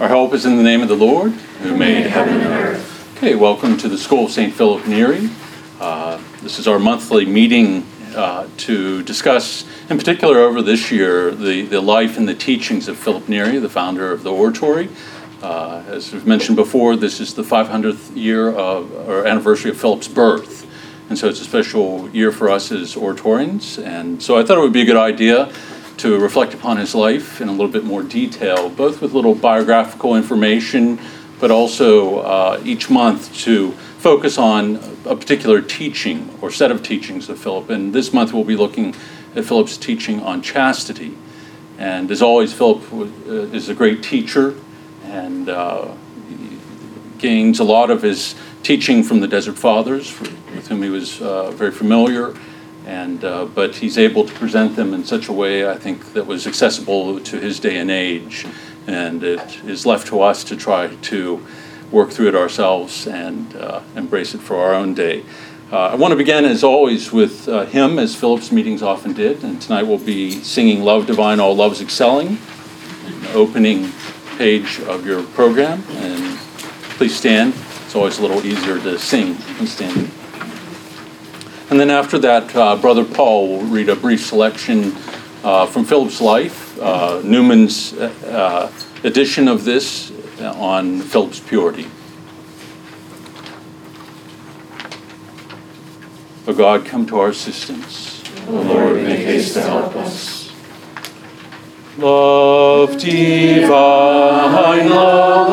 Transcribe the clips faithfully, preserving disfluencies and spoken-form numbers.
Our help is in the name of the Lord, who made heaven and earth. Okay, welcome to the School of Saint Philip Neri. Uh, this is our monthly meeting uh, to discuss, in particular over this year, the, the life and the teachings of Philip Neri, the founder of the Oratory. Uh, as we've mentioned before, this is the five hundredth year of, or anniversary of Philip's birth. And so it's a special year for us as Oratorians. And so I thought it would be a good idea to reflect upon his life in a little bit more detail, both with little biographical information, but also uh, each month to focus on a particular teaching or set of teachings of Philip. And this month we'll be looking at Philip's teaching on chastity. And as always, Philip is a great teacher and uh, gains a lot of his teaching from the Desert Fathers, for, with whom he was uh, very familiar. And, uh, but he's able to present them in such a way, I think, that was accessible to his day and age. And it is left to us to try to work through it ourselves and uh, embrace it for our own day. Uh, I want to begin, as always, with uh, hymn, as Philip's meetings often did. And tonight we'll be singing Love Divine, All Loves Excelling, the opening page of your program. And please stand. It's always a little easier to sing than standing. And then after that, uh, Brother Paul will read a brief selection uh, from Philip's life, uh, Newman's uh, edition of this on Philip's purity. O God, come to our assistance. O Lord, make haste to help us. Love divine, love,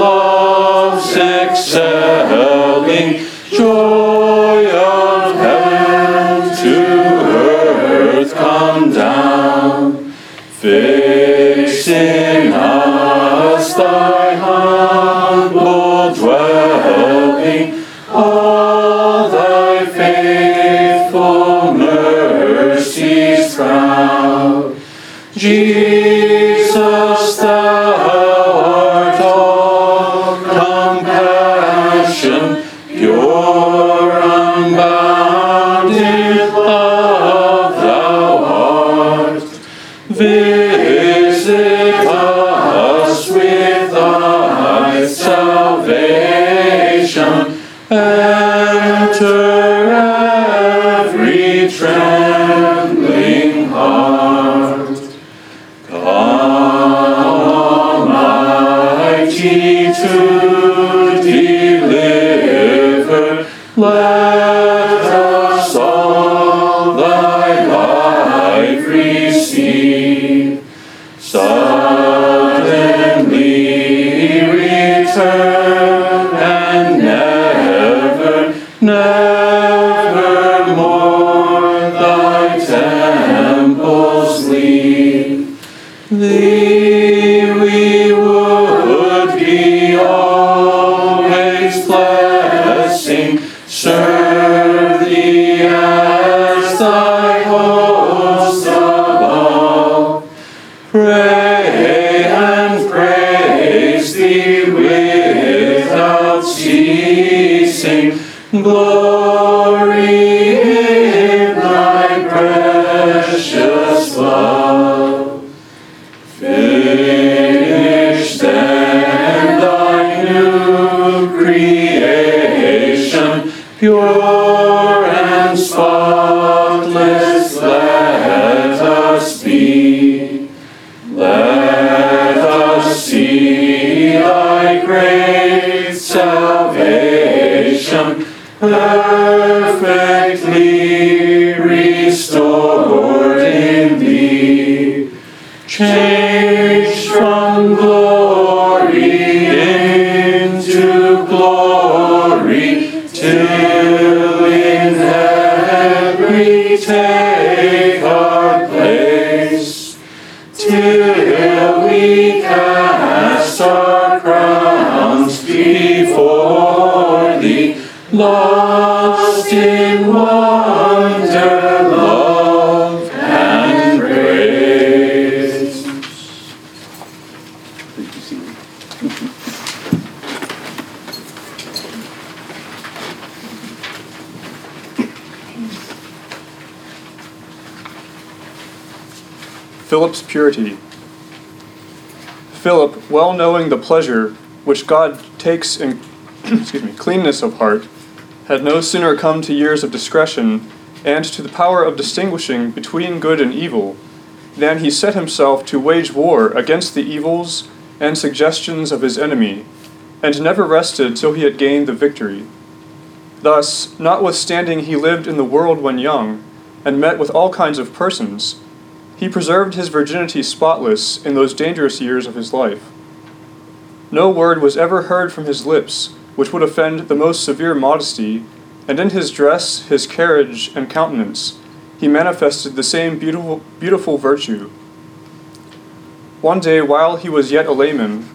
love's excelling joy of heaven to earth come down, fix in us thy humble dwelling, all thy faithful mercies crown. Jesus, thou art all compassion, pure, unbounded love thou art. Visit us with thy salvation. Enter every trembling heart. Almighty, to deliver, let us all thy life receive. Suddenly return and never, never more thy temples leave. Thee we would be always blessing, serve thee as thy host above. Pray and praise thee without ceasing. Glory in thy precious love. Finished then thy new creation, pure and spotless let us be. Let us see thy great salvation, perfectly restored in thee. Changed from glory into glory, till in heaven we take our place, till we cast our crowns before thee, lost in wonder, love and praise. Philip's purity. Philip, well knowing the pleasure which God takes in excuse me, cleanness of heart, had no sooner come to years of discretion and to the power of distinguishing between good and evil than he set himself to wage war against the evils and suggestions of his enemy, and never rested till he had gained the victory. Thus, notwithstanding he lived in the world when young, and met with all kinds of persons, he preserved his virginity spotless in those dangerous years of his life. No word was ever heard from his lips which would offend the most severe modesty, and in his dress, his carriage, and countenance, he manifested the same beautiful, beautiful virtue. One day, while he was yet a layman,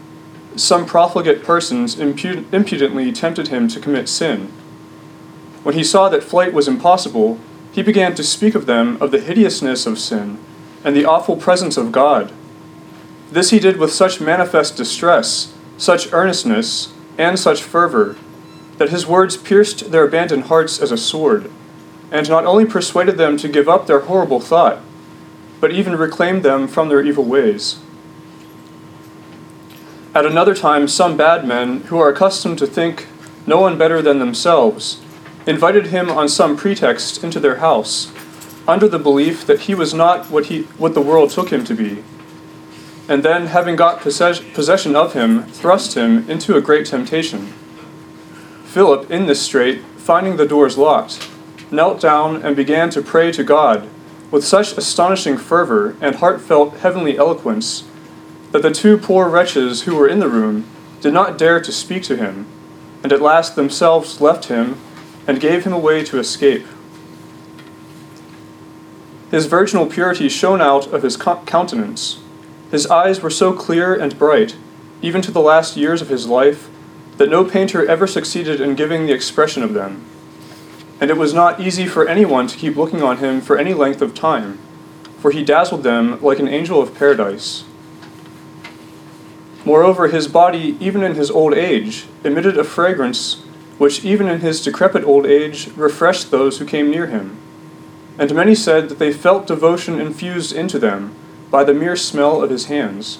some profligate persons impud- impudently tempted him to commit sin. When he saw that flight was impossible, he began to speak of them of the hideousness of sin and the awful presence of God. This he did with such manifest distress, such earnestness, and such fervor, that his words pierced their abandoned hearts as a sword, and not only persuaded them to give up their horrible thought, but even reclaimed them from their evil ways. At another time, some bad men, who are accustomed to think no one better than themselves, invited him on some pretext into their house, under the belief that he was not what he what the world took him to be, and then, having got possess- possession of him, thrust him into a great temptation. Philip, in this strait, finding the doors locked, knelt down and began to pray to God with such astonishing fervor and heartfelt heavenly eloquence that the two poor wretches who were in the room did not dare to speak to him, and at last themselves left him and gave him away to escape. His virginal purity shone out of his countenance. His eyes were so clear and bright, even to the last years of his life, that no painter ever succeeded in giving the expression of them. And it was not easy for anyone to keep looking on him for any length of time, for he dazzled them like an angel of paradise. Moreover, his body, even in his old age, emitted a fragrance which even in his decrepit old age refreshed those who came near him. And many said that they felt devotion infused into them by the mere smell of his hands.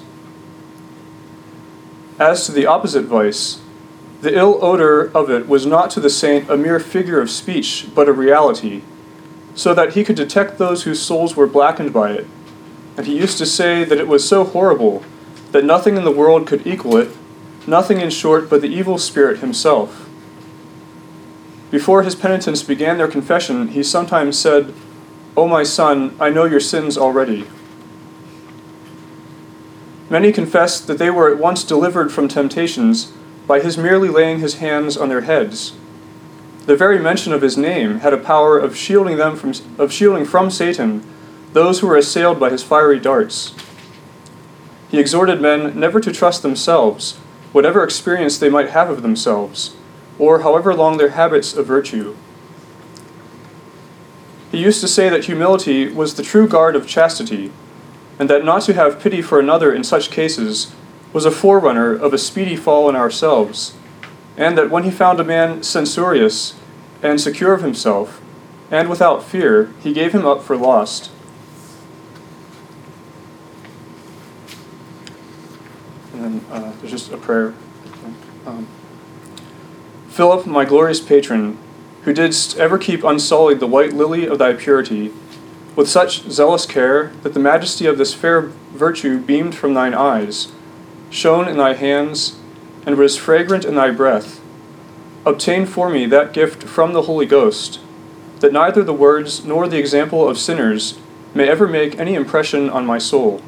As to the opposite vice, the ill odor of it was not to the saint a mere figure of speech, but a reality, so that he could detect those whose souls were blackened by it. And he used to say that it was so horrible that nothing in the world could equal it, nothing in short but the evil spirit himself. Before his penitents began their confession, he sometimes said, "O my son, I know your sins already." Many confessed that they were at once delivered from temptations by his merely laying his hands on their heads. The very mention of his name had a power of shielding them from of shielding from Satan those who were assailed by his fiery darts. He exhorted men never to trust themselves, whatever experience they might have of themselves, or however long their habits of virtue. He used to say that humility was the true guard of chastity, and that not to have pity for another in such cases was a forerunner of a speedy fall in ourselves, and that when he found a man censorious and secure of himself, and without fear, he gave him up for lost. And then uh, there's just a prayer. Um, Philip, my glorious patron, who didst ever keep unsullied the white lily of thy purity, with such zealous care that the majesty of this fair virtue beamed from thine eyes, shone in thy hands, and was fragrant in thy breath, obtain for me that gift from the Holy Ghost, that neither the words nor the example of sinners may ever make any impression on my soul.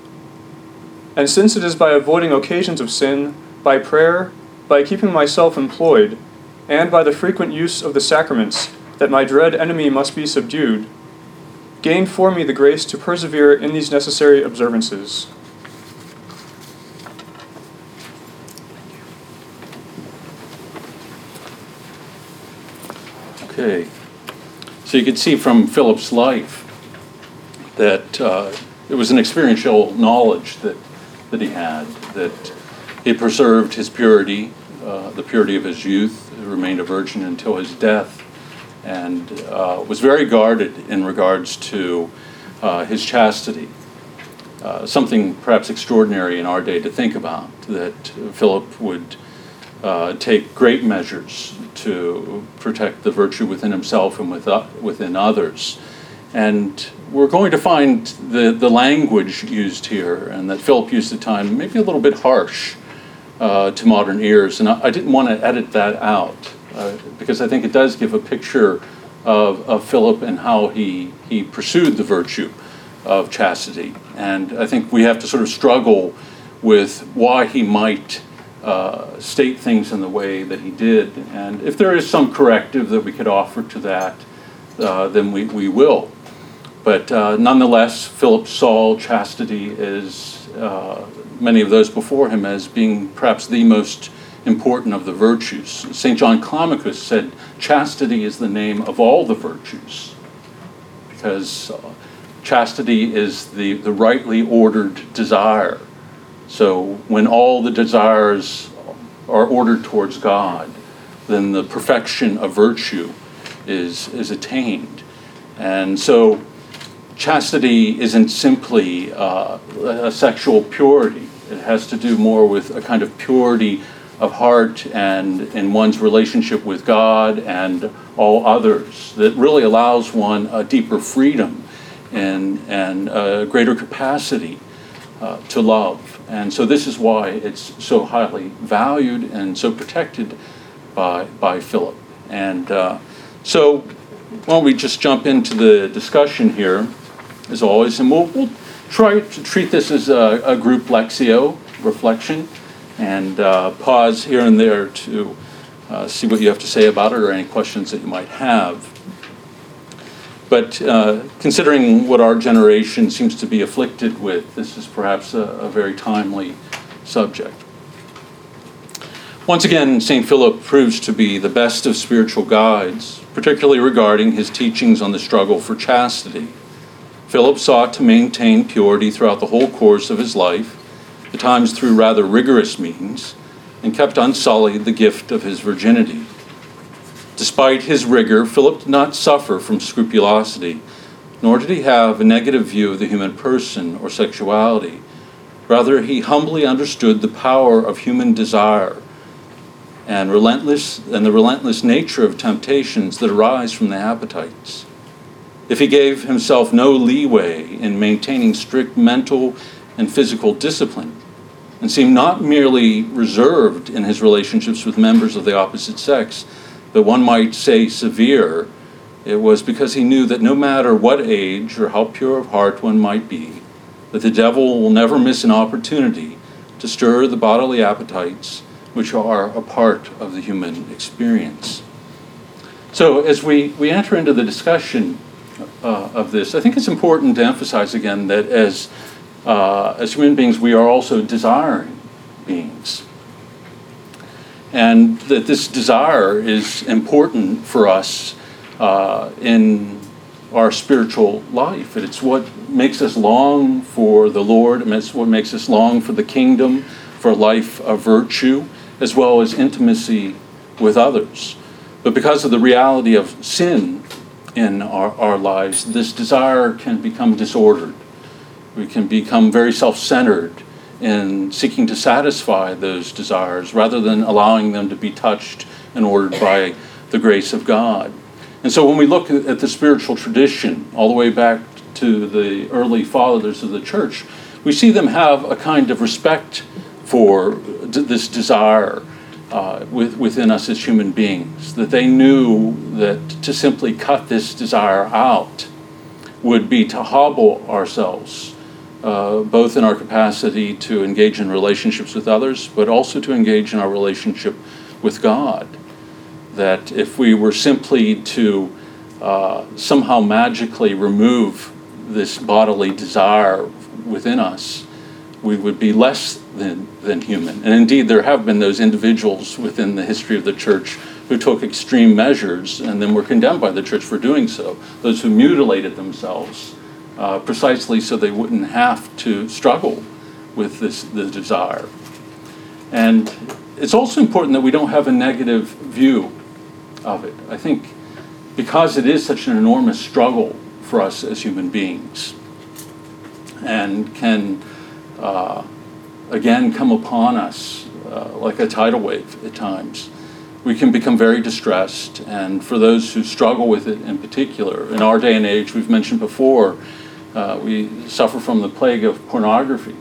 And since it is by avoiding occasions of sin, by prayer, by keeping myself employed, and by the frequent use of the sacraments, that my dread enemy must be subdued, gain for me the grace to persevere in these necessary observances. Okay, so you can see from Philip's life that uh, it was an experiential knowledge that, that he had, that he preserved his purity, Uh, the purity of his youth, who remained a virgin until his death, and uh, was very guarded in regards to uh, his chastity. uh, something perhaps extraordinary in our day to think about, that Philip would uh, take great measures to protect the virtue within himself and with, uh, within others. And we're going to find the, the language used here, and that Philip used at the time, maybe a little bit harsh uh, to modern ears. And I, I didn't want to edit that out, uh, because I think it does give a picture of, of Philip and how he, he pursued the virtue of chastity. And I think we have to sort of struggle with why he might uh, state things in the way that he did. And if there is some corrective that we could offer to that, uh, then we, we will. But uh, nonetheless, Philip saw chastity as uh, many of those before him as being perhaps the most important of the virtues. Saint John Climacus said, chastity is the name of all the virtues, because uh, chastity is the, the rightly ordered desire. So when all the desires are ordered towards God, then the perfection of virtue is, is attained. And so chastity isn't simply uh, a sexual purity. It has to do more with a kind of purity of heart and in one's relationship with God and all others that really allows one a deeper freedom and, and a greater capacity uh, to love. And so this is why it's so highly valued and so protected by, by Philip. And uh, so why don't we just jump into the discussion here, as always, and we'll, we'll try to treat this as a, a group lexio, reflection, and uh, pause here and there to uh, see what you have to say about it or any questions that you might have. But uh, considering what our generation seems to be afflicted with, this is perhaps a, a very timely subject. Once again, Saint Philip proves to be the best of spiritual guides, particularly regarding his teachings on the struggle for chastity. Philip sought to maintain purity throughout the whole course of his life, at times through rather rigorous means, and kept unsullied the gift of his virginity. Despite his rigor, Philip did not suffer from scrupulosity, nor did he have a negative view of the human person or sexuality. Rather, he humbly understood the power of human desire and relentless and the relentless nature of temptations that arise from the appetites. If he gave himself no leeway in maintaining strict mental and physical discipline, and seemed not merely reserved in his relationships with members of the opposite sex, but one might say severe, it was because he knew that no matter what age or how pure of heart one might be, that the devil will never miss an opportunity to stir the bodily appetites which are a part of the human experience. So as we, we enter into the discussion Uh, of this, I think it's important to emphasize again that as uh, as human beings, we are also desiring beings, and that this desire is important for us uh, in our spiritual life. And it's what makes us long for the Lord, and it's what makes us long for the kingdom, for a life of virtue, as well as intimacy with others. But because of the reality of sin in our, our lives, this desire can become disordered. We can become very self-centered in seeking to satisfy those desires rather than allowing them to be touched and ordered by the grace of God. And so when we look at the spiritual tradition, all the way back to the early fathers of the church, we see them have a kind of respect for d- this desire Uh, with, within us as human beings, that they knew that to simply cut this desire out would be to hobble ourselves, uh, both in our capacity to engage in relationships with others, but also to engage in our relationship with God. That if we were simply to uh, somehow magically remove this bodily desire within us, we would be less than, than human. And indeed, there have been those individuals within the history of the church who took extreme measures and then were condemned by the church for doing so. Those who mutilated themselves uh, precisely so they wouldn't have to struggle with this, this desire. And it's also important that we don't have a negative view of it. I think because it is such an enormous struggle for us as human beings, and can uh, again come upon us uh, like a tidal wave at times. We can become very distressed, and for those who struggle with it in particular, in our day and age, we've mentioned before, uh, we suffer from the plague of pornography,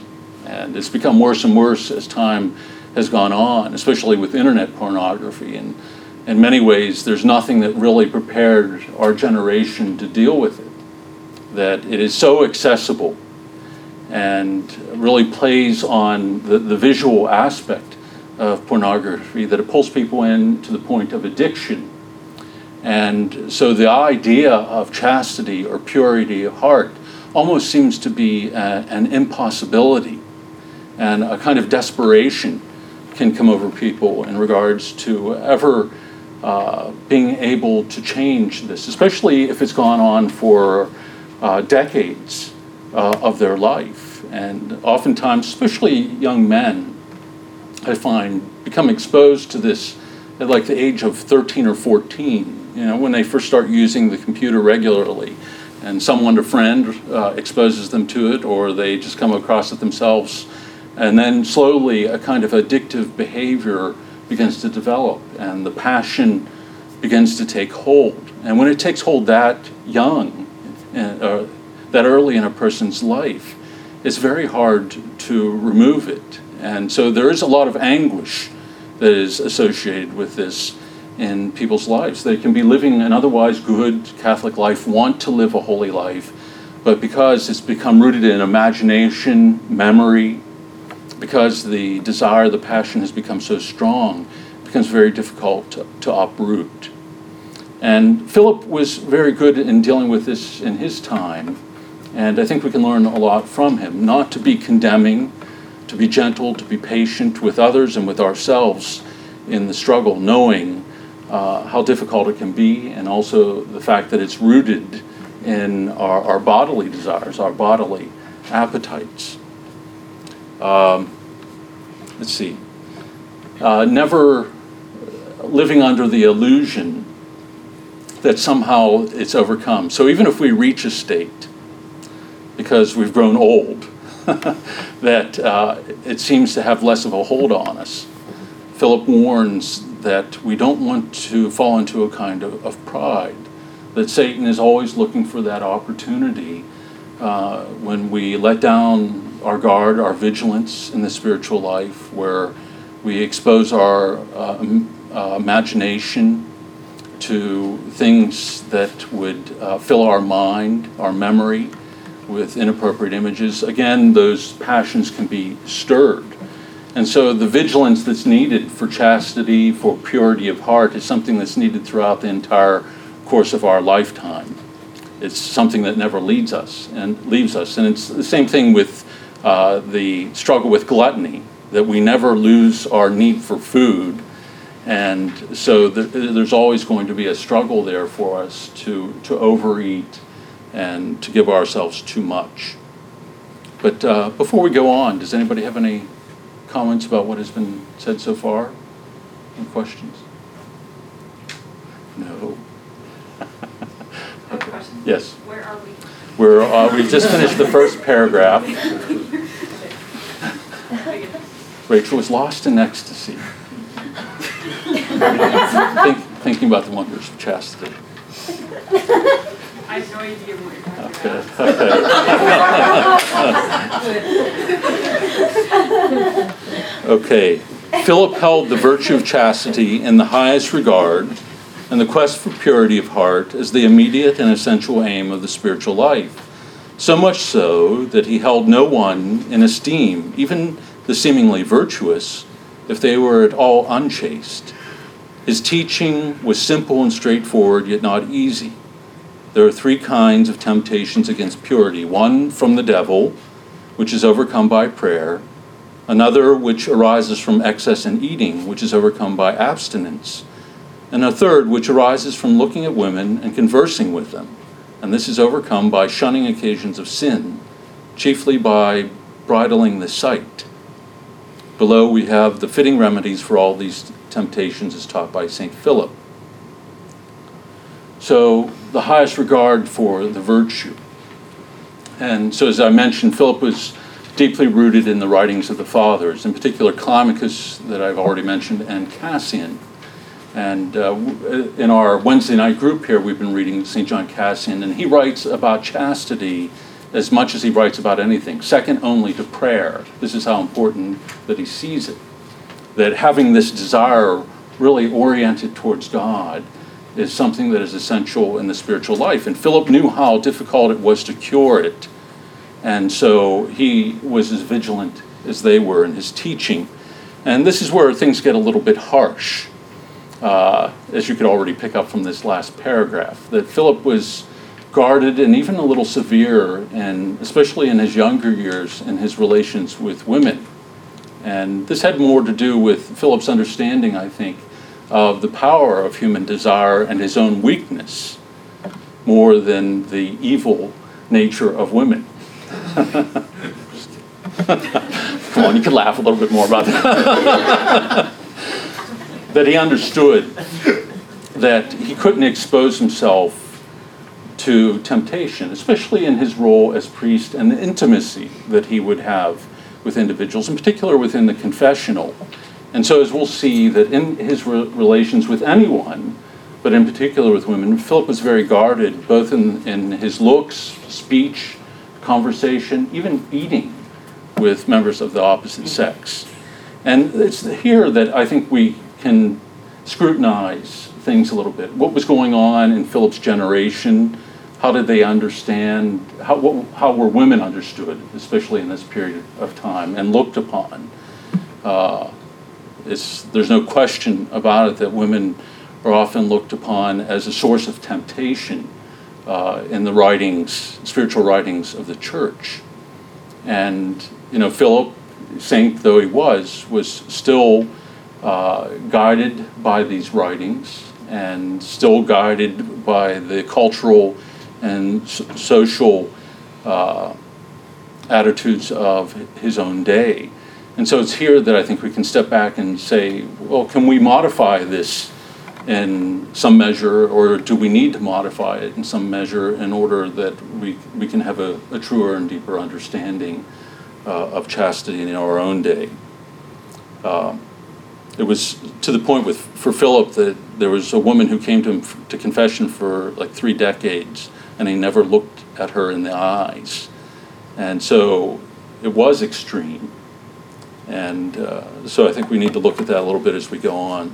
and it's become worse and worse as time has gone on, especially with internet pornography. And in many ways, there's nothing that really prepared our generation to deal with it, that it is so accessible and really plays on the, the visual aspect of pornography, that it pulls people in to the point of addiction. And so the idea of chastity or purity of heart almost seems to be a, an impossibility, and a kind of desperation can come over people in regards to ever uh, being able to change this, especially if it's gone on for uh, decades uh, of their life. And oftentimes, especially young men, I find, become exposed to this at like the age of thirteen or fourteen, you know, when they first start using the computer regularly, and someone, a friend, uh, exposes them to it, or they just come across it themselves, and then slowly a kind of addictive behavior begins to develop, and the passion begins to take hold. And when it takes hold that young, uh, that early in a person's life, it's very hard to remove it. And so there is a lot of anguish that is associated with this in people's lives. They can be living an otherwise good Catholic life, want to live a holy life, but because it's become rooted in imagination, memory, because the desire, the passion has become so strong, it becomes very difficult to, to uproot. And Philip was very good in dealing with this in his time, and I think we can learn a lot from him, not to be condemning, to be gentle, to be patient with others and with ourselves in the struggle, knowing uh, how difficult it can be, and also the fact that it's rooted in our, our bodily desires, our bodily appetites. Um, let's see. Uh, never living under the illusion that somehow it's overcome. So even if we reach a state, because we've grown old, that uh, it seems to have less of a hold on us. Philip warns that we don't want to fall into a kind of, of pride, that Satan is always looking for that opportunity uh, when we let down our guard, our vigilance in the spiritual life, where we expose our uh, uh, imagination to things that would uh, fill our mind, our memory, with inappropriate images. Again, those passions can be stirred. And so the vigilance that's needed for chastity, for purity of heart, is something that's needed throughout the entire course of our lifetime. It's something that never leads us and leaves us. And it's the same thing with Uh, the struggle with gluttony, that we never lose our need for food. And so th there's always going to be a struggle there for us to, to overeat and to give ourselves too much. But uh, before we go on, does anybody have any comments about what has been said so far? Any questions? No. Okay. Yes. Where are we? We're, uh, we've just finished the first paragraph. Rachel was lost in ecstasy, Think, thinking about the wonders of chastity. I have no idea what you're talking about. Okay. Okay. Philip held the virtue of chastity in the highest regard, and the quest for purity of heart is the immediate and essential aim of the spiritual life, so much so that he held no one in esteem, even the seemingly virtuous, if they were at all unchaste. His teaching was simple and straightforward, yet not easy. There are three kinds of temptations against purity: one from the devil, which is overcome by prayer; another which arises from excess in eating, which is overcome by abstinence; and a third which arises from looking at women and conversing with them, and this is overcome by shunning occasions of sin, chiefly by bridling the sight. Below we have the fitting remedies for all these temptations as taught by Saint Philip. So the highest regard for the virtue. And so, as I mentioned, Philip was deeply rooted in the writings of the Fathers, in particular Climacus, that I've already mentioned, and Cassian. And uh, in our Wednesday night group here, we've been reading Saint John Cassian, and he writes about chastity as much as he writes about anything, second only to prayer. This is how important that he sees it, that having this desire really oriented towards God is something that is essential in the spiritual life. And Philip knew how difficult it was to cure it, and so he was as vigilant as they were in his teaching. And this is where things get a little bit harsh, uh, as you could already pick up from this last paragraph, that Philip was guarded and even a little severe, and especially in his younger years, in his relations with women. And this had more to do with Philip's understanding, I think, of the power of human desire and his own weakness, more than the evil nature of women. Come on, you can laugh a little bit more about that. That he understood that he couldn't expose himself to temptation, especially in his role as priest and the intimacy that he would have with individuals, in particular within the confessional. And so, as we'll see, that in his re relations with anyone, but in particular with women, Philip was very guarded, both in, in his looks, speech, conversation, even eating with members of the opposite sex. And it's here that I think we can scrutinize things a little bit. What was going on in Philip's generation? How did they understand? How, what, how were women understood, especially in this period of time, and looked upon? Uh, it's, there's no question about it that women are often looked upon as a source of temptation uh, in the writings, spiritual writings of the church. And, you know, Philip, saint though he was, was still uh, guided by these writings, and still guided by the cultural and social uh, attitudes of his own day. And so it's here that I think we can step back and say, well, can we modify this in some measure, or do we need to modify it in some measure in order that we, we can have a, a truer and deeper understanding uh, of chastity in our own day? Uh, It was to the point with for Philip that there was a woman who came to him f to confession for like three decades, and he never looked at her in the eyes. And so it was extreme. And uh, so I think we need to look at that a little bit as we go on.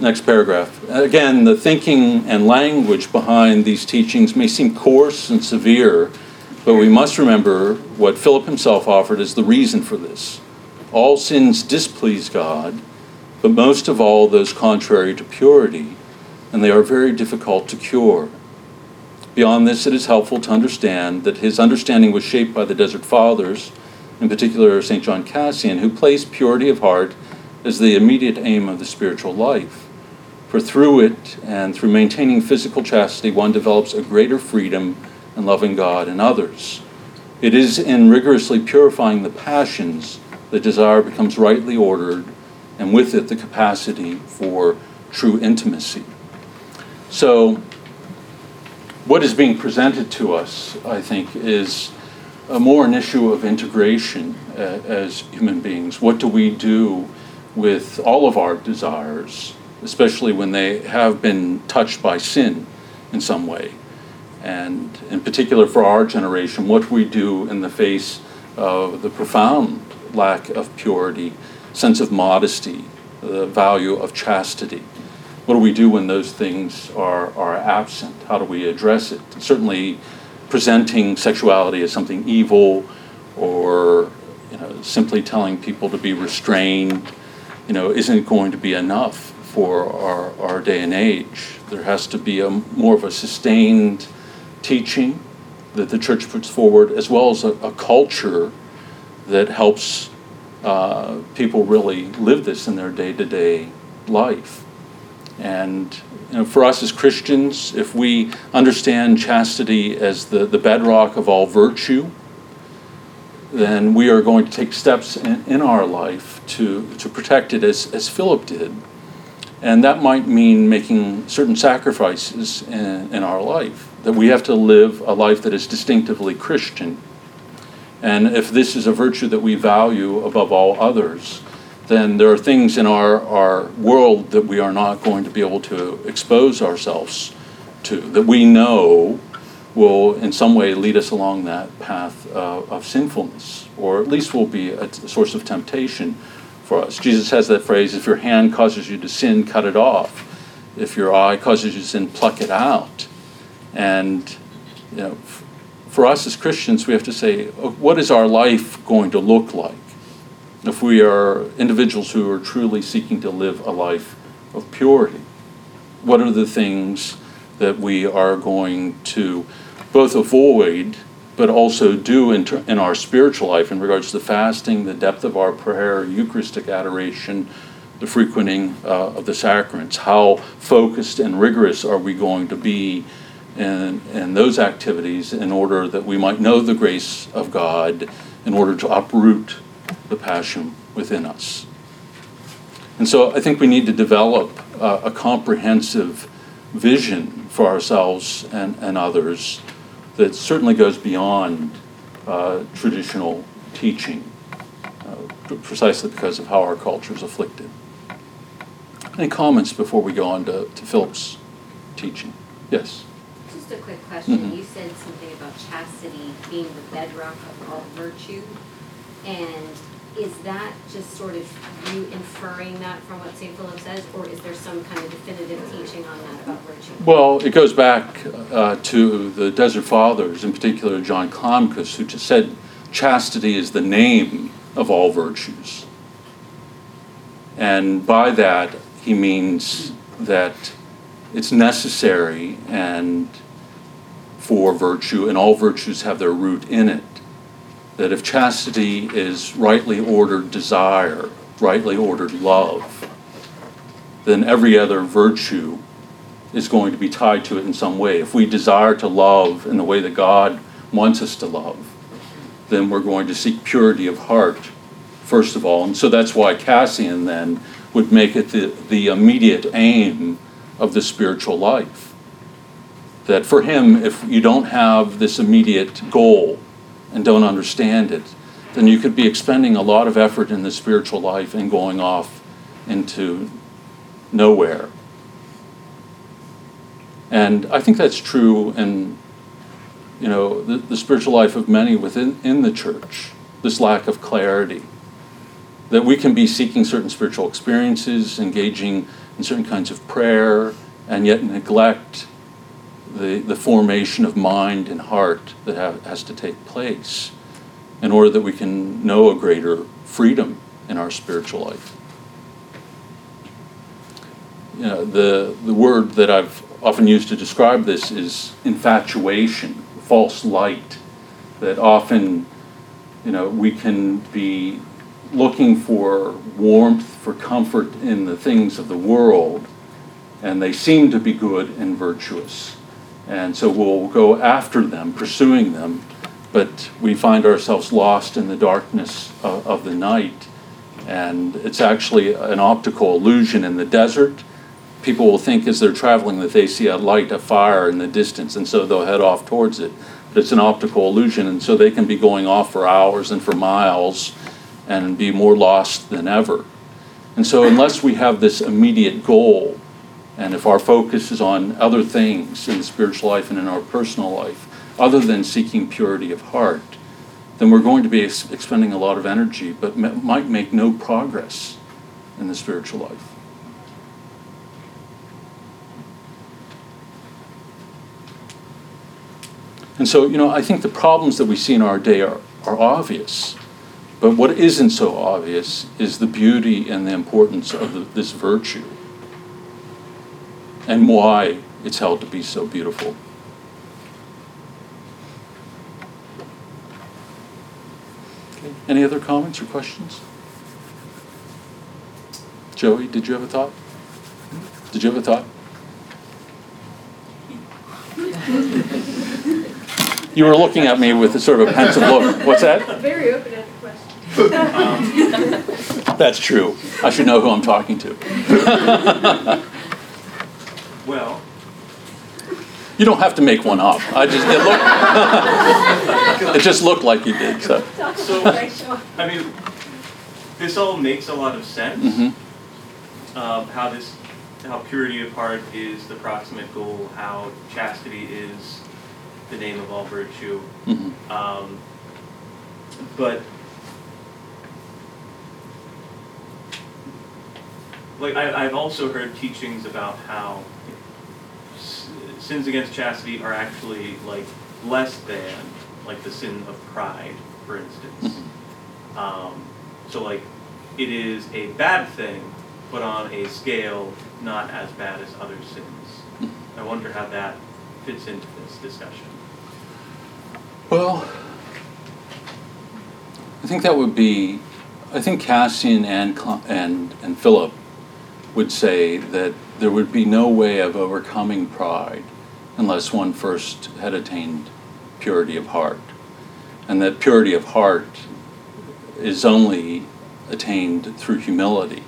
Next paragraph. Again, the thinking and language behind these teachings may seem coarse and severe, but we must remember what Philip himself offered as the reason for this. All sins displease God, but most of all those contrary to purity, and they are very difficult to cure. Beyond this, it is helpful to understand that his understanding was shaped by the Desert Fathers, in particular Saint John Cassian, who placed purity of heart as the immediate aim of the spiritual life. For through it, and through maintaining physical chastity, one develops a greater freedom in loving God and others. It is in rigorously purifying the passions the desire becomes rightly ordered, and with it the capacity for true intimacy. So what is being presented to us, I think, is a more an issue of integration uh, as human beings. What do we do with all of our desires, especially when they have been touched by sin in some way? And in particular for our generation, what do we do in the face of the profound lack of purity, sense of modesty, the value of chastity? What do we do when those things are, are absent? How do we address it? Certainly presenting sexuality as something evil, or you know, simply telling people to be restrained, you know, isn't going to be enough for our, our day and age. There has to be a more of a sustained teaching that the church puts forward, as well as a, a culture that helps uh, people really live this in their day-to-day life. And you know, for us as Christians, if we understand chastity as the, the bedrock of all virtue, then we are going to take steps in, in our life to, to protect it, as, as Philip did. And that might mean making certain sacrifices in, in our life that we have to live a life that is distinctively Christian. And if this is a virtue that we value above all others, then there are things in our, our world that we are not going to be able to expose ourselves to, that we know will in some way lead us along that path uh, of sinfulness, or at least will be a t- source of temptation for us. Jesus has that phrase, if your hand causes you to sin, cut it off. If your eye causes you to sin, pluck it out. And you know, f- for us as Christians, we have to say, what is our life going to look like if we are individuals who are truly seeking to live a life of purity? What are the things that we are going to both avoid but also do in, ter- in our spiritual life in regards to the fasting, the depth of our prayer, Eucharistic adoration, the frequenting uh, of the sacraments? How focused and rigorous are we going to be in, in those activities in order that we might know the grace of God, in order to uproot the passion within us? And so I think we need to develop uh, a comprehensive vision for ourselves and, and others that certainly goes beyond uh, traditional teaching, uh, precisely because of how our culture is afflicted. Any comments before we go on to, to Philip's teaching? Yes? Just a quick question. Mm-hmm. You said something about chastity being the bedrock of all virtue. And is that just sort of you inferring that from what Saint Philip says, or is there some kind of definitive teaching on that about virtue? Well, it goes back uh, to the Desert Fathers, in particular John Climacus, who just said chastity is the name of all virtues. And by that, he means that it's necessary and for virtue, and all virtues have their root in it. That if chastity is rightly ordered desire, rightly ordered love, then every other virtue is going to be tied to it in some way. If we desire to love in the way that God wants us to love, then we're going to seek purity of heart, first of all. And so that's why Cassian then would make it the, the immediate aim of the spiritual life. That for him, if you don't have this immediate goal, and don't understand it, then you could be expending a lot of effort in the spiritual life and going off into nowhere. And I think that's true in, you know, the, the spiritual life of many within in the church, this lack of clarity, that we can be seeking certain spiritual experiences, engaging in certain kinds of prayer, and yet neglect The, the formation of mind and heart that ha- has to take place in order that we can know a greater freedom in our spiritual life. You know, the, the word that I've often used to describe this is infatuation, false light, that often, you know, we can be looking for warmth, for comfort in the things of the world, and they seem to be good and virtuous. And so we'll go after them, pursuing them, but we find ourselves lost in the darkness of, of the night. And it's actually an optical illusion in the desert. People will think as they're traveling that they see a light, a fire in the distance, and so they'll head off towards it. But it's an optical illusion, and so they can be going off for hours and for miles and be more lost than ever. And so unless we have this immediate goal, and if our focus is on other things in the spiritual life and in our personal life, other than seeking purity of heart, then we're going to be ex- expending a lot of energy, but m- might make no progress in the spiritual life. And so, you know, I think the problems that we see in our day are, are obvious, but what isn't so obvious is the beauty and the importance of the, this virtue, and why it's held to be so beautiful. Okay. Any other comments or questions? Joey, did you have a thought? Did you have a thought? You were looking at me with a sort of a pensive look. What's that? Very open-ended question. um. That's true. I should know who I'm talking to. Well, You don't have to make one up. I just it looked it just looked like you did. So, so I mean, this all makes a lot of sense. Mm-hmm. Um, how this, how purity of heart is the proximate goal. How chastity is the name of all virtue. Mm-hmm. Um, but like I, I've also heard teachings about how sins against chastity are actually like less than like the sin of pride, for instance. Um, so like it is a bad thing, but on a scale not as bad as other sins. I wonder how that fits into this discussion. Well, I think that would be, I think Cassian and and and Philip would say that there would be no way of overcoming pride unless one first had attained purity of heart. And that purity of heart is only attained through humility.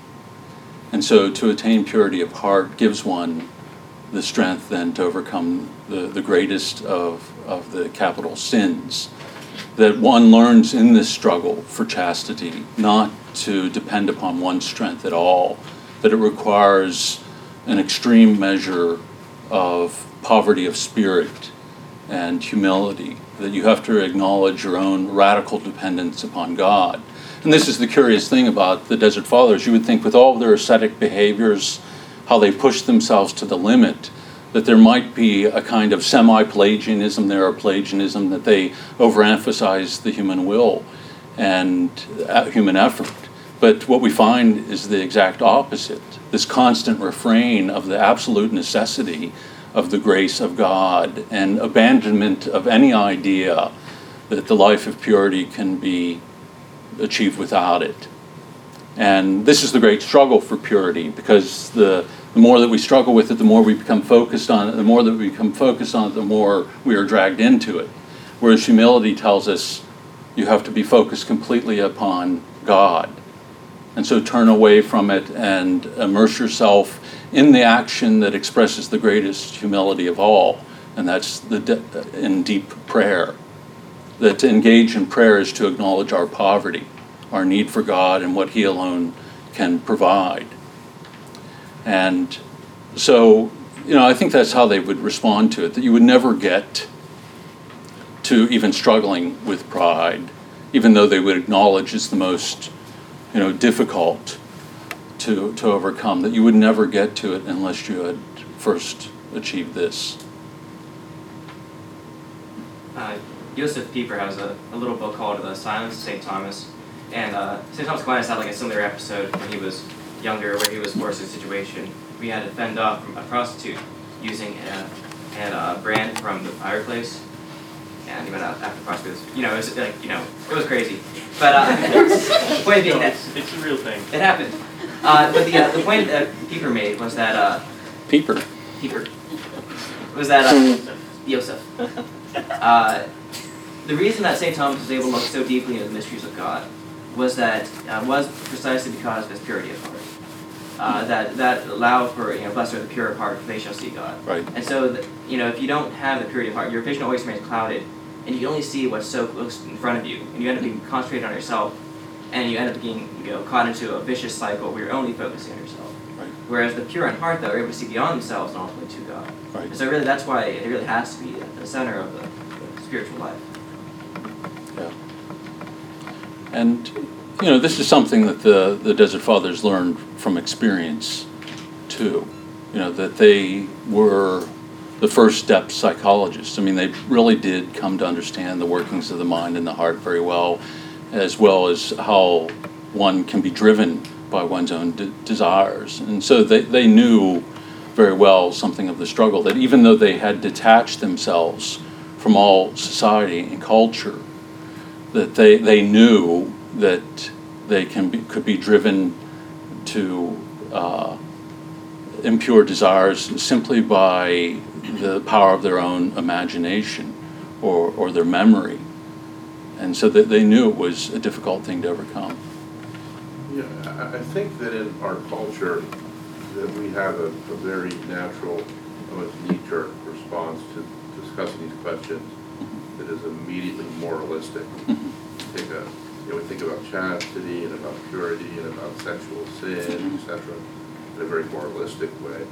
And so to attain purity of heart gives one the strength then to overcome the, the greatest of, of the capital sins. That one learns in this struggle for chastity not to depend upon one's strength at all, that it requires an extreme measure of poverty of spirit and humility, that you have to acknowledge your own radical dependence upon God. And this is the curious thing about the Desert Fathers. You would think with all their ascetic behaviors, how they pushed themselves to the limit, that there might be a kind of semi-Pelagianism there, or Pelagianism, that they overemphasize the human will and human effort. But what we find is the exact opposite, this constant refrain of the absolute necessity of the grace of God and abandonment of any idea that the life of purity can be achieved without it. And this is the great struggle for purity, because the, the more that we struggle with it, the more we become focused on it, the more that we become focused on it, the more we are dragged into it. Whereas humility tells us you have to be focused completely upon God. And so turn away from it and immerse yourself in the action that expresses the greatest humility of all, and that's the de- in deep prayer. That to engage in prayer is to acknowledge our poverty, our need for God and what He alone can provide. And so, you know, I think that's how they would respond to it, that you would never get to even struggling with pride, even though they would acknowledge it's the most you know, difficult to to overcome, that you would never get to it unless you had first achieved this. Uh, Joseph Pieper has a, a little book called The Silence of Saint Thomas, and uh, Saint Thomas Aquinas had like a similar episode when he was younger where he was forced into a situation where he had to fend off from a prostitute using a, and a brand from the fireplace. And he went out after prostitutes. You know, it was like, you know, it was crazy. But uh, point being that it's a real thing. It happened. Uh, but the uh, the point that Pieper made was that uh, Pieper. Pieper. Was that uh, Joseph? Uh, the reason that Saint Thomas was able to look so deeply into the mysteries of God was that uh, was precisely because of his purity of heart. Uh, that that allowed for, you know, blessed are the pure of heart, for they shall see God. Right. And so the, you know, if you don't have the purity of heart, your vision always remains clouded. And you can only see what's so close in front of you, and you end up being concentrated on yourself, and you end up being, you know, caught into a vicious cycle where you're only focusing on yourself. Right. Whereas the pure in heart, though, are able to see beyond themselves and ultimately to God. Right. And so really, that's why it really has to be at the center of the spiritual life. Yeah. And you know, this is something that the the Desert Fathers learned from experience, too. You know, that they were the first step psychologists. I mean, they really did come to understand the workings of the mind and the heart very well, as well as how one can be driven by one's own de- desires. And so they, they knew very well something of the struggle, that even though they had detached themselves from all society and culture, that they, they knew that they can be, could be driven to uh, impure desires simply by the power of their own imagination or, or their memory. And so that they knew it was a difficult thing to overcome. Yeah, I think that in our culture that we have a, a very natural much knee-jerk response to discussing these questions that is immediately moralistic. Take a, you know, we think about chastity and about purity and about sexual sin, et cetera, in a very moralistic way.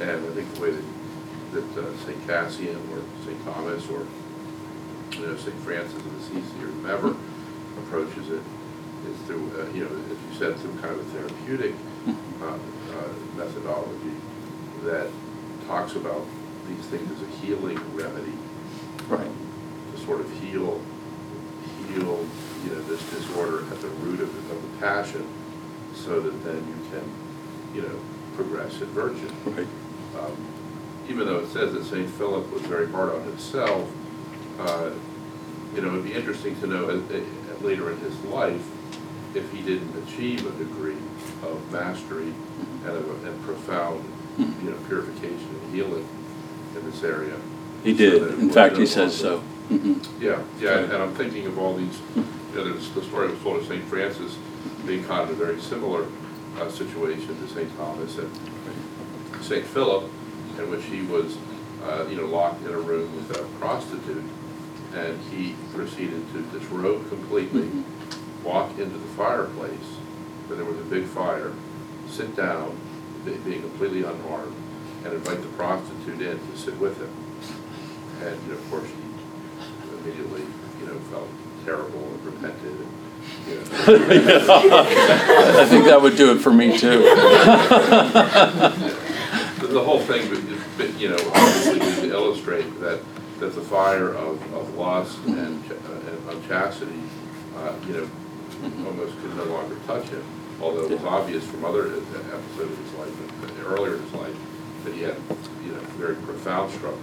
And I think the way that, that uh, Saint Cassian or Saint Thomas or you know, Saint Francis of Assisi or whomever approaches it is through, uh, you know, as you said, through kind of a therapeutic uh, uh, methodology that talks about these things as a healing remedy, right? To sort of heal, heal, you know, this disorder at the root of the, of the passion, so that then you can, you know, progress in virtue. Right. Um, even though it says that Saint Philip was very hard on himself, uh, you know, it'd be interesting to know as, as later in his life if he didn't achieve a degree of mastery and of a and profound, you know, purification and healing in this area. He did. So in fact, he says so. Mm-hmm. Yeah, yeah, and, and I'm thinking of all these, you know, there's the story of Saint Saint Francis being caught in a very similar uh, situation to Saint Thomas and Saint Philip, in which he was, uh, you know, locked in a room with a prostitute, and he proceeded to disrobe completely, mm-hmm. walk into the fireplace, where there was a big fire, sit down, being completely unharmed, and invite the prostitute in to sit with him. And, you know, of course, he immediately, you know, felt terrible and repented. And, you know. I think that would do it for me, too. The whole thing, you know, obviously was to illustrate that, that the fire of, of lust and, and unchastity, uh, you know, almost could no longer touch him. Although it was obvious from other episodes of his life, and earlier in his life, that he had, you know, very profound struggles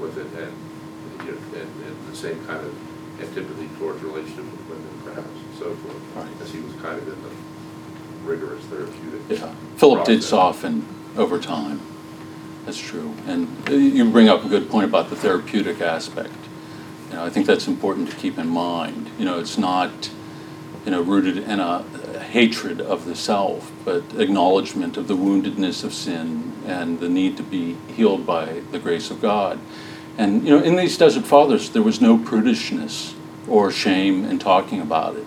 with it, and, you know, and, and the same kind of antipathy towards relationships with women, perhaps, and so forth, right. as he was kind of in the rigorous therapeutic. Yeah, Philip did soften over time. That's true, and you bring up a good point about the therapeutic aspect. You know, I think that's important to keep in mind. You know, it's not, you know, rooted in a hatred of the self, but acknowledgement of the woundedness of sin and the need to be healed by the grace of God. And, you know, in these Desert Fathers, there was no prudishness or shame in talking about it.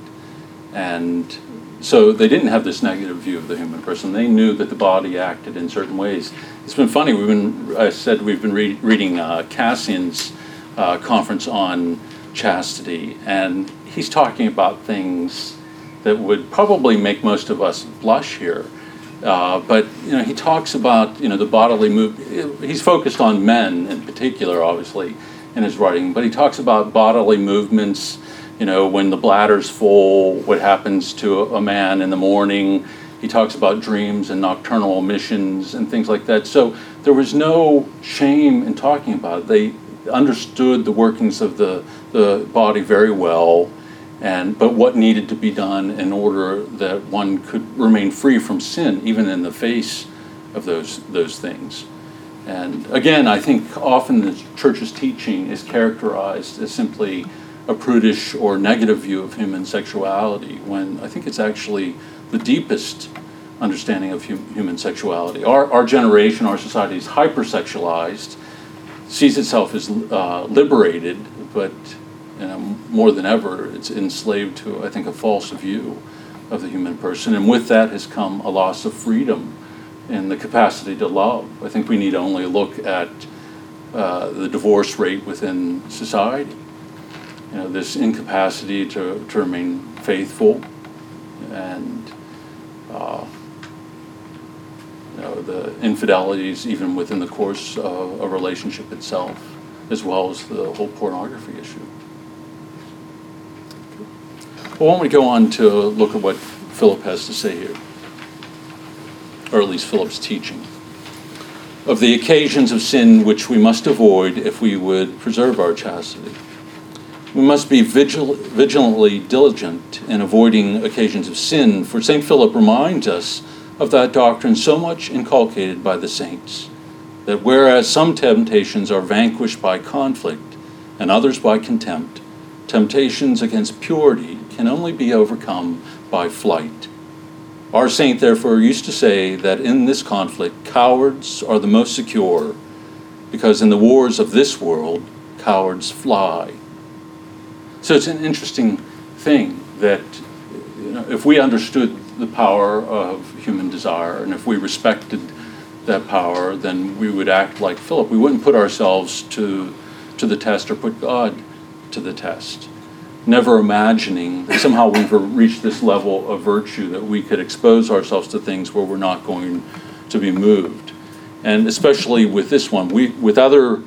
And so they didn't have this negative view of the human person. They knew that the body acted in certain ways. It's been funny. We've been, I said we've been re- reading uh, Cassian's uh, conference on chastity, and he's talking about things that would probably make most of us blush here. Uh, but, you know, he talks about, you know, the bodily move. He's focused on men in particular, obviously, in his writing. But he talks about bodily movements, you know, when the bladder's full, what happens to a man in the morning. He talks about dreams and nocturnal emissions and things like that. So there was no shame in talking about it. They understood the workings of the, the body very well. And, but what needed to be done in order that one could remain free from sin, even in the face of those those things. And again, I think often the church's teaching is characterized as simply a prudish or negative view of human sexuality, when I think it's actually the deepest understanding of hum, human sexuality. Our, our generation, our society is hypersexualized, sees itself as uh, liberated, but and more than ever, it's enslaved to, I think, a false view of the human person. And with that has come a loss of freedom and the capacity to love. I think we need only look at uh, the divorce rate within society. You know, this incapacity to, to remain faithful and uh, you know, the infidelities even within the course of a relationship itself, as well as the whole pornography issue. Well, why don't we go on to look at what Philip has to say here, or at least Philip's teaching, of the occasions of sin which we must avoid if we would preserve our chastity. We must be vigil- vigilantly diligent in avoiding occasions of sin, for Saint Philip reminds us of that doctrine so much inculcated by the saints, that whereas some temptations are vanquished by conflict and others by contempt, temptations against purity can only be overcome by flight. Our saint, therefore, used to say that in this conflict, cowards are the most secure, because in the wars of this world, cowards fly. So it's an interesting thing that, you know, if we understood the power of human desire, and if we respected that power, then we would act like Philip. We wouldn't put ourselves to, to the test, or put God to the test, never imagining that somehow we've reached this level of virtue that we could expose ourselves to things where we're not going to be moved. And especially with this one, we, with other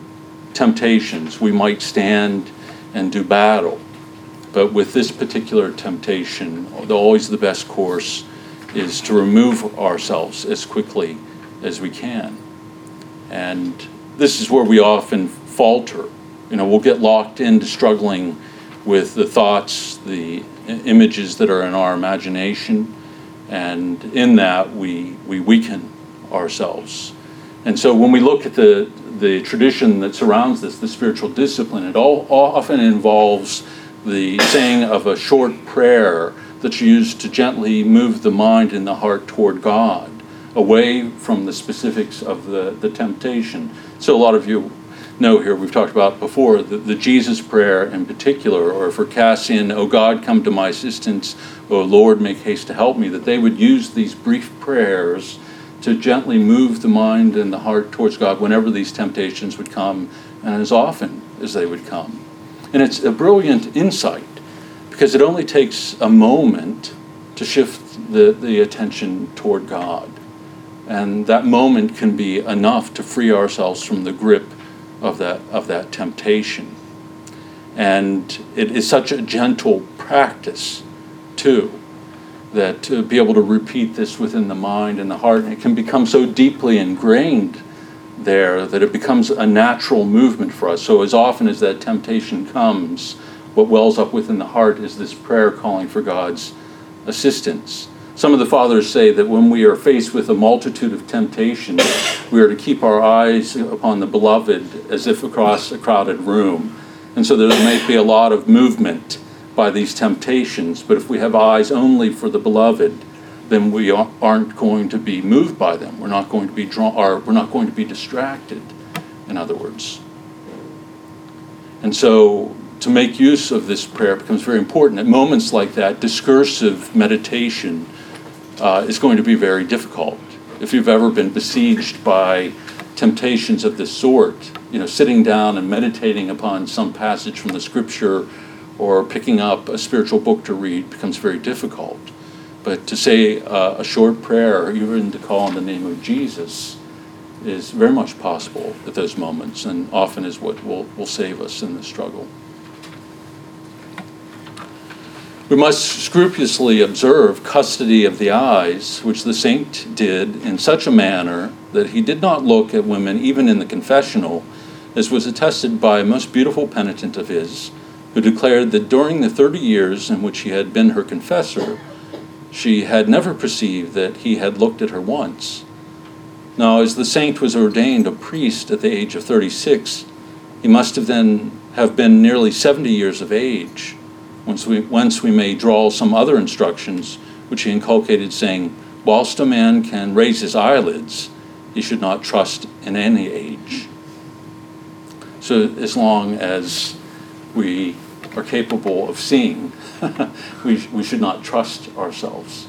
temptations, we might stand and do battle. But with this particular temptation, always the best course is to remove ourselves as quickly as we can. And this is where we often falter. You know, we'll get locked into struggling with the thoughts, the images that are in our imagination, and in that we, we weaken ourselves. And so when we look at the, the tradition that surrounds this, the spiritual discipline, it all, all often involves the saying of a short prayer that's used to gently move the mind and the heart toward God, away from the specifics of the, the temptation. So a lot of you know here, we've talked about before, the, the Jesus prayer in particular, or for Cassian, "O God, come to my assistance, O Lord, make haste to help me," that they would use these brief prayers to gently move the mind and the heart towards God whenever these temptations would come, and as often as they would come. And it's a brilliant insight, because it only takes a moment to shift the, the attention toward God. And that moment can be enough to free ourselves from the grip of that, of that temptation. And it is such a gentle practice, too, that to be able to repeat this within the mind and the heart, and it can become so deeply ingrained there that it becomes a natural movement for us. So as often as that temptation comes, what wells up within the heart is this prayer calling for God's assistance. Some of the fathers say that when we are faced with a multitude of temptations, we are to keep our eyes upon the beloved as if across a crowded room. And so there may be a lot of movement by these temptations, but if we have eyes only for the beloved, then we aren't going to be moved by them. We're not going to be drawn, or we're not going to be distracted, in other words. And so to make use of this prayer becomes very important. At moments like that, discursive meditation Uh, is going to be very difficult. If you've ever been besieged by temptations of this sort, you know, sitting down and meditating upon some passage from the scripture or picking up a spiritual book to read becomes very difficult. But to say uh, a short prayer, or even to call on the name of Jesus, is very much possible at those moments, and often is what will, will save us in the struggle. We must scrupulously observe custody of the eyes, which the saint did in such a manner that he did not look at women even in the confessional, as was attested by a most beautiful penitent of his, who declared that during the thirty years in which he had been her confessor, she had never perceived that he had looked at her once. Now, as the saint was ordained a priest at the age of thirty-six, he must have then have been nearly seventy years of age, Whence we, whence we may draw some other instructions, which he inculcated, saying, "Whilst a man can raise his eyelids, he should not trust in any age." So as long as we are capable of seeing, we, we should not trust ourselves.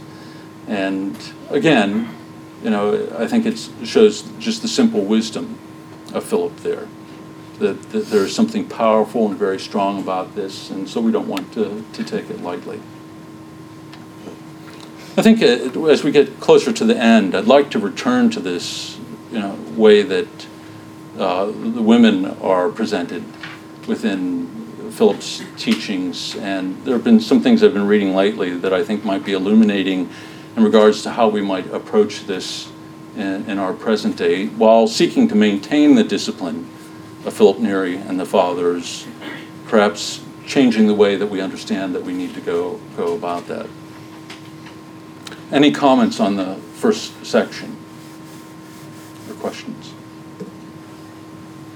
And again, you know, I think it's, it shows just the simple wisdom of Philip there. That, that there's something powerful and very strong about this, and so we don't want to, to take it lightly. I think uh, as we get closer to the end, I'd like to return to this, you know, way that uh, the women are presented within Philip's teachings, and there have been some things I've been reading lately that I think might be illuminating in regards to how we might approach this in, in our present day, while seeking to maintain the discipline of Philip Neri and the Fathers, perhaps changing the way that we understand that we need to go, go about that. Any comments on the first section or questions?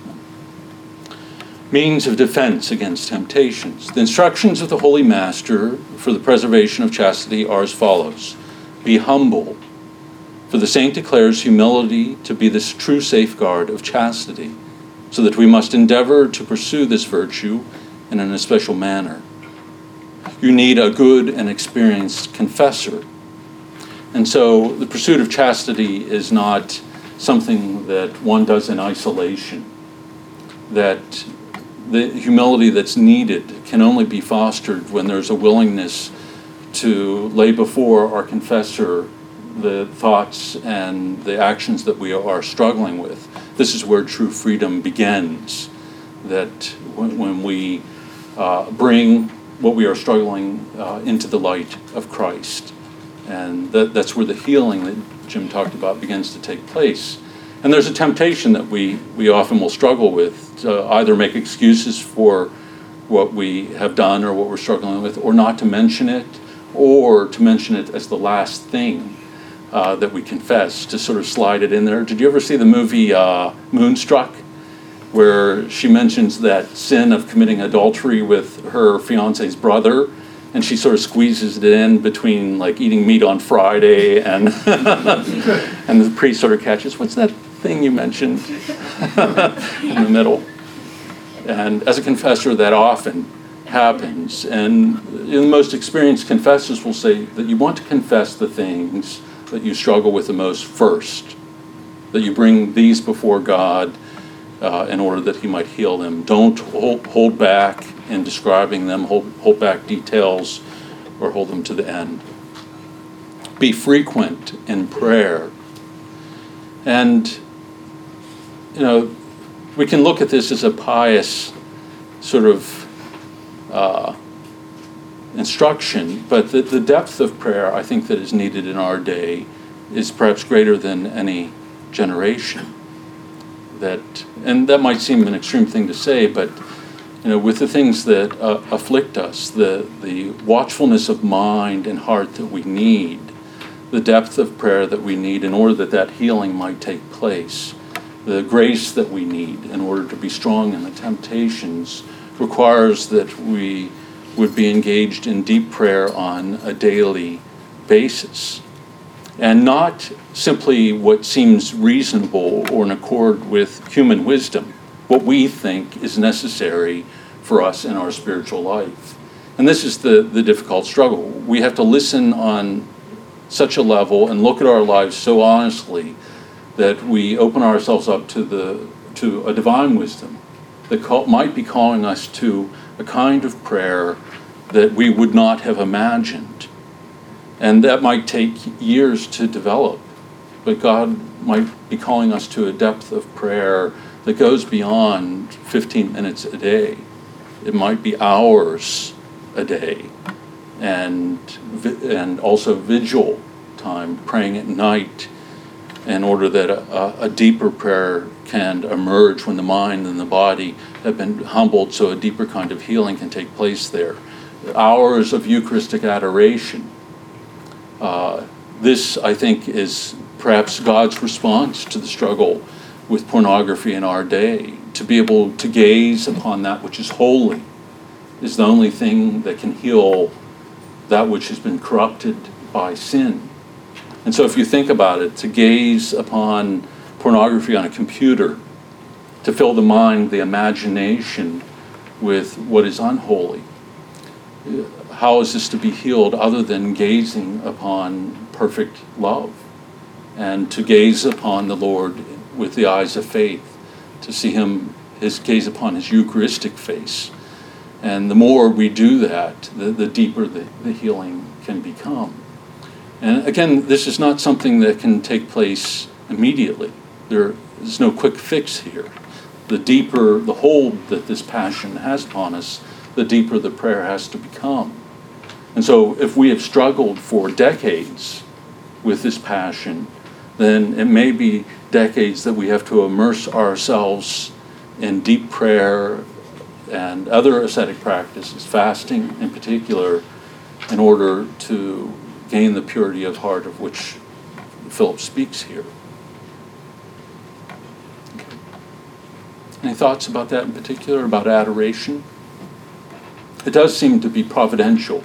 No. Means of defense against temptations. The instructions of the Holy Master for the preservation of chastity are as follows. Be humble, for the saint declares humility to be the true safeguard of chastity, so that we must endeavor to pursue this virtue in an especial manner. You need a good and experienced confessor. And so the pursuit of chastity is not something that one does in isolation, that the humility that's needed can only be fostered when there's a willingness to lay before our confessor the thoughts and the actions that we are struggling with. This is where true freedom begins, that when, when we uh, bring what we are struggling uh, into the light of Christ. And that, that's where the healing that Jim talked about begins to take place. And there's a temptation that we, we often will struggle with, to either make excuses for what we have done or what we're struggling with, or not to mention it, or to mention it as the last thing uh, that we confess, to sort of slide it in there. Did you ever see the movie uh, Moonstruck, where she mentions that sin of committing adultery with her fiance's brother, and she sort of squeezes it in between like eating meat on Friday and and the priest sort of catches, what's that thing you mentioned in the middle? And as a confessor, that often happens. And the most experienced confessors will say that you want to confess the things that you struggle with the most first, that you bring these before God Uh, in order that he might heal them. Don't hold, hold back in describing them, hold, hold back details, or hold them to the end. Be frequent in prayer. And, you know, we can look at this as a pious sort of uh, instruction, but the, the depth of prayer, I think, that is needed in our day is perhaps greater than any generation. That, and that might seem an extreme thing to say, but you know, with the things that uh, afflict us, the, the watchfulness of mind and heart that we need, the depth of prayer that we need in order that that healing might take place, the grace that we need in order to be strong in the temptations, requires that we would be engaged in deep prayer on a daily basis. And not simply what seems reasonable or in accord with human wisdom, what we think is necessary for us in our spiritual life. And this is the, the difficult struggle. We have to listen on such a level and look at our lives so honestly that we open ourselves up to, the, to a divine wisdom that call, might be calling us to a kind of prayer that we would not have imagined. And that might take years to develop, but God might be calling us to a depth of prayer that goes beyond fifteen minutes a day. It might be hours a day, and, and also vigil time, praying at night, in order that a, a deeper prayer can emerge when the mind and the body have been humbled, so a deeper kind of healing can take place there. Hours of Eucharistic adoration. Uh, this, I think, is perhaps God's response to the struggle with pornography in our day. To be able to gaze upon that which is holy is the only thing that can heal that which has been corrupted by sin. And so if you think about it, to gaze upon pornography on a computer, to fill the mind, the imagination with what is unholy, how is this to be healed other than gazing upon perfect love, and to gaze upon the Lord with the eyes of faith, to see him, his gaze upon his Eucharistic face? And the more we do that, the, the deeper the, the healing can become. And again, this is not something that can take place immediately. There is no quick fix here. The deeper the hold that this passion has upon us, the deeper the prayer has to become. And so if we have struggled for decades with this passion, then it may be decades that we have to immerse ourselves in deep prayer and other ascetic practices, fasting in particular, in order to gain the purity of heart of which Philip speaks here. Okay. Any thoughts about that in particular, about adoration? It does seem to be providential.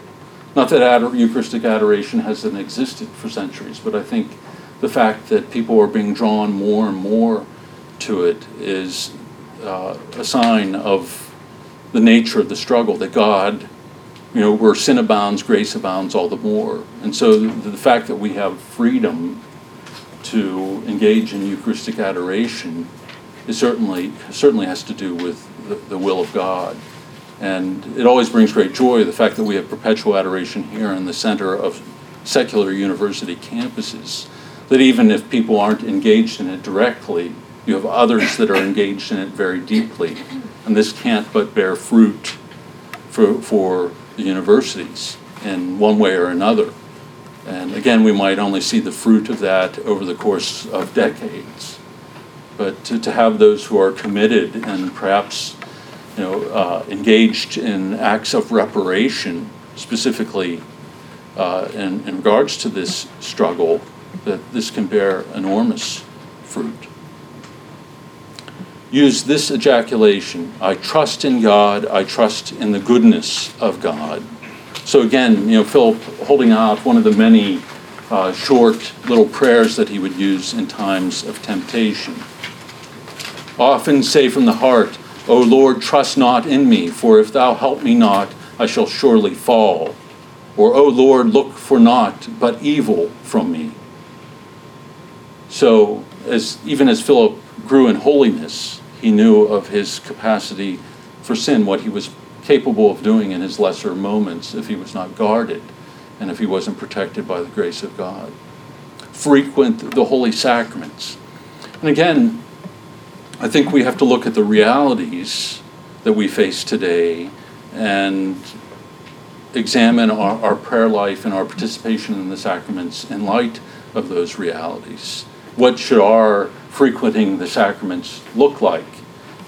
Not that ador- Eucharistic adoration hasn't existed for centuries, but I think the fact that people are being drawn more and more to it is uh, a sign of the nature of the struggle, that God, you know, where sin abounds, grace abounds all the more. And so the, the fact that we have freedom to engage in Eucharistic adoration, it certainly certainly has to do with the, the will of God. And it always brings great joy, the fact that we have perpetual adoration here in the center of secular university campuses, that even if people aren't engaged in it directly, you have others that are engaged in it very deeply. And this can't but bear fruit for, for the universities in one way or another. And again, we might only see the fruit of that over the course of decades. But to, to have those who are committed and perhaps, you know, uh, engaged in acts of reparation, specifically uh, in, in regards to this struggle, that this can bear enormous fruit. Use this ejaculation: I trust in God, I trust in the goodness of God. So again, you know, Philip holding out one of the many uh, short little prayers that he would use in times of temptation. Often say from the heart, O Lord, trust not in me, for if thou help me not, I shall surely fall. Or, O Lord, look for naught but evil from me. So as even as Philip grew in holiness, he knew of his capacity for sin, what he was capable of doing in his lesser moments if he was not guarded and if he wasn't protected by the grace of God. Frequent the holy sacraments. And again, I think we have to look at the realities that we face today and examine our, our prayer life and our participation in the sacraments in light of those realities. What should our frequenting the sacraments look like?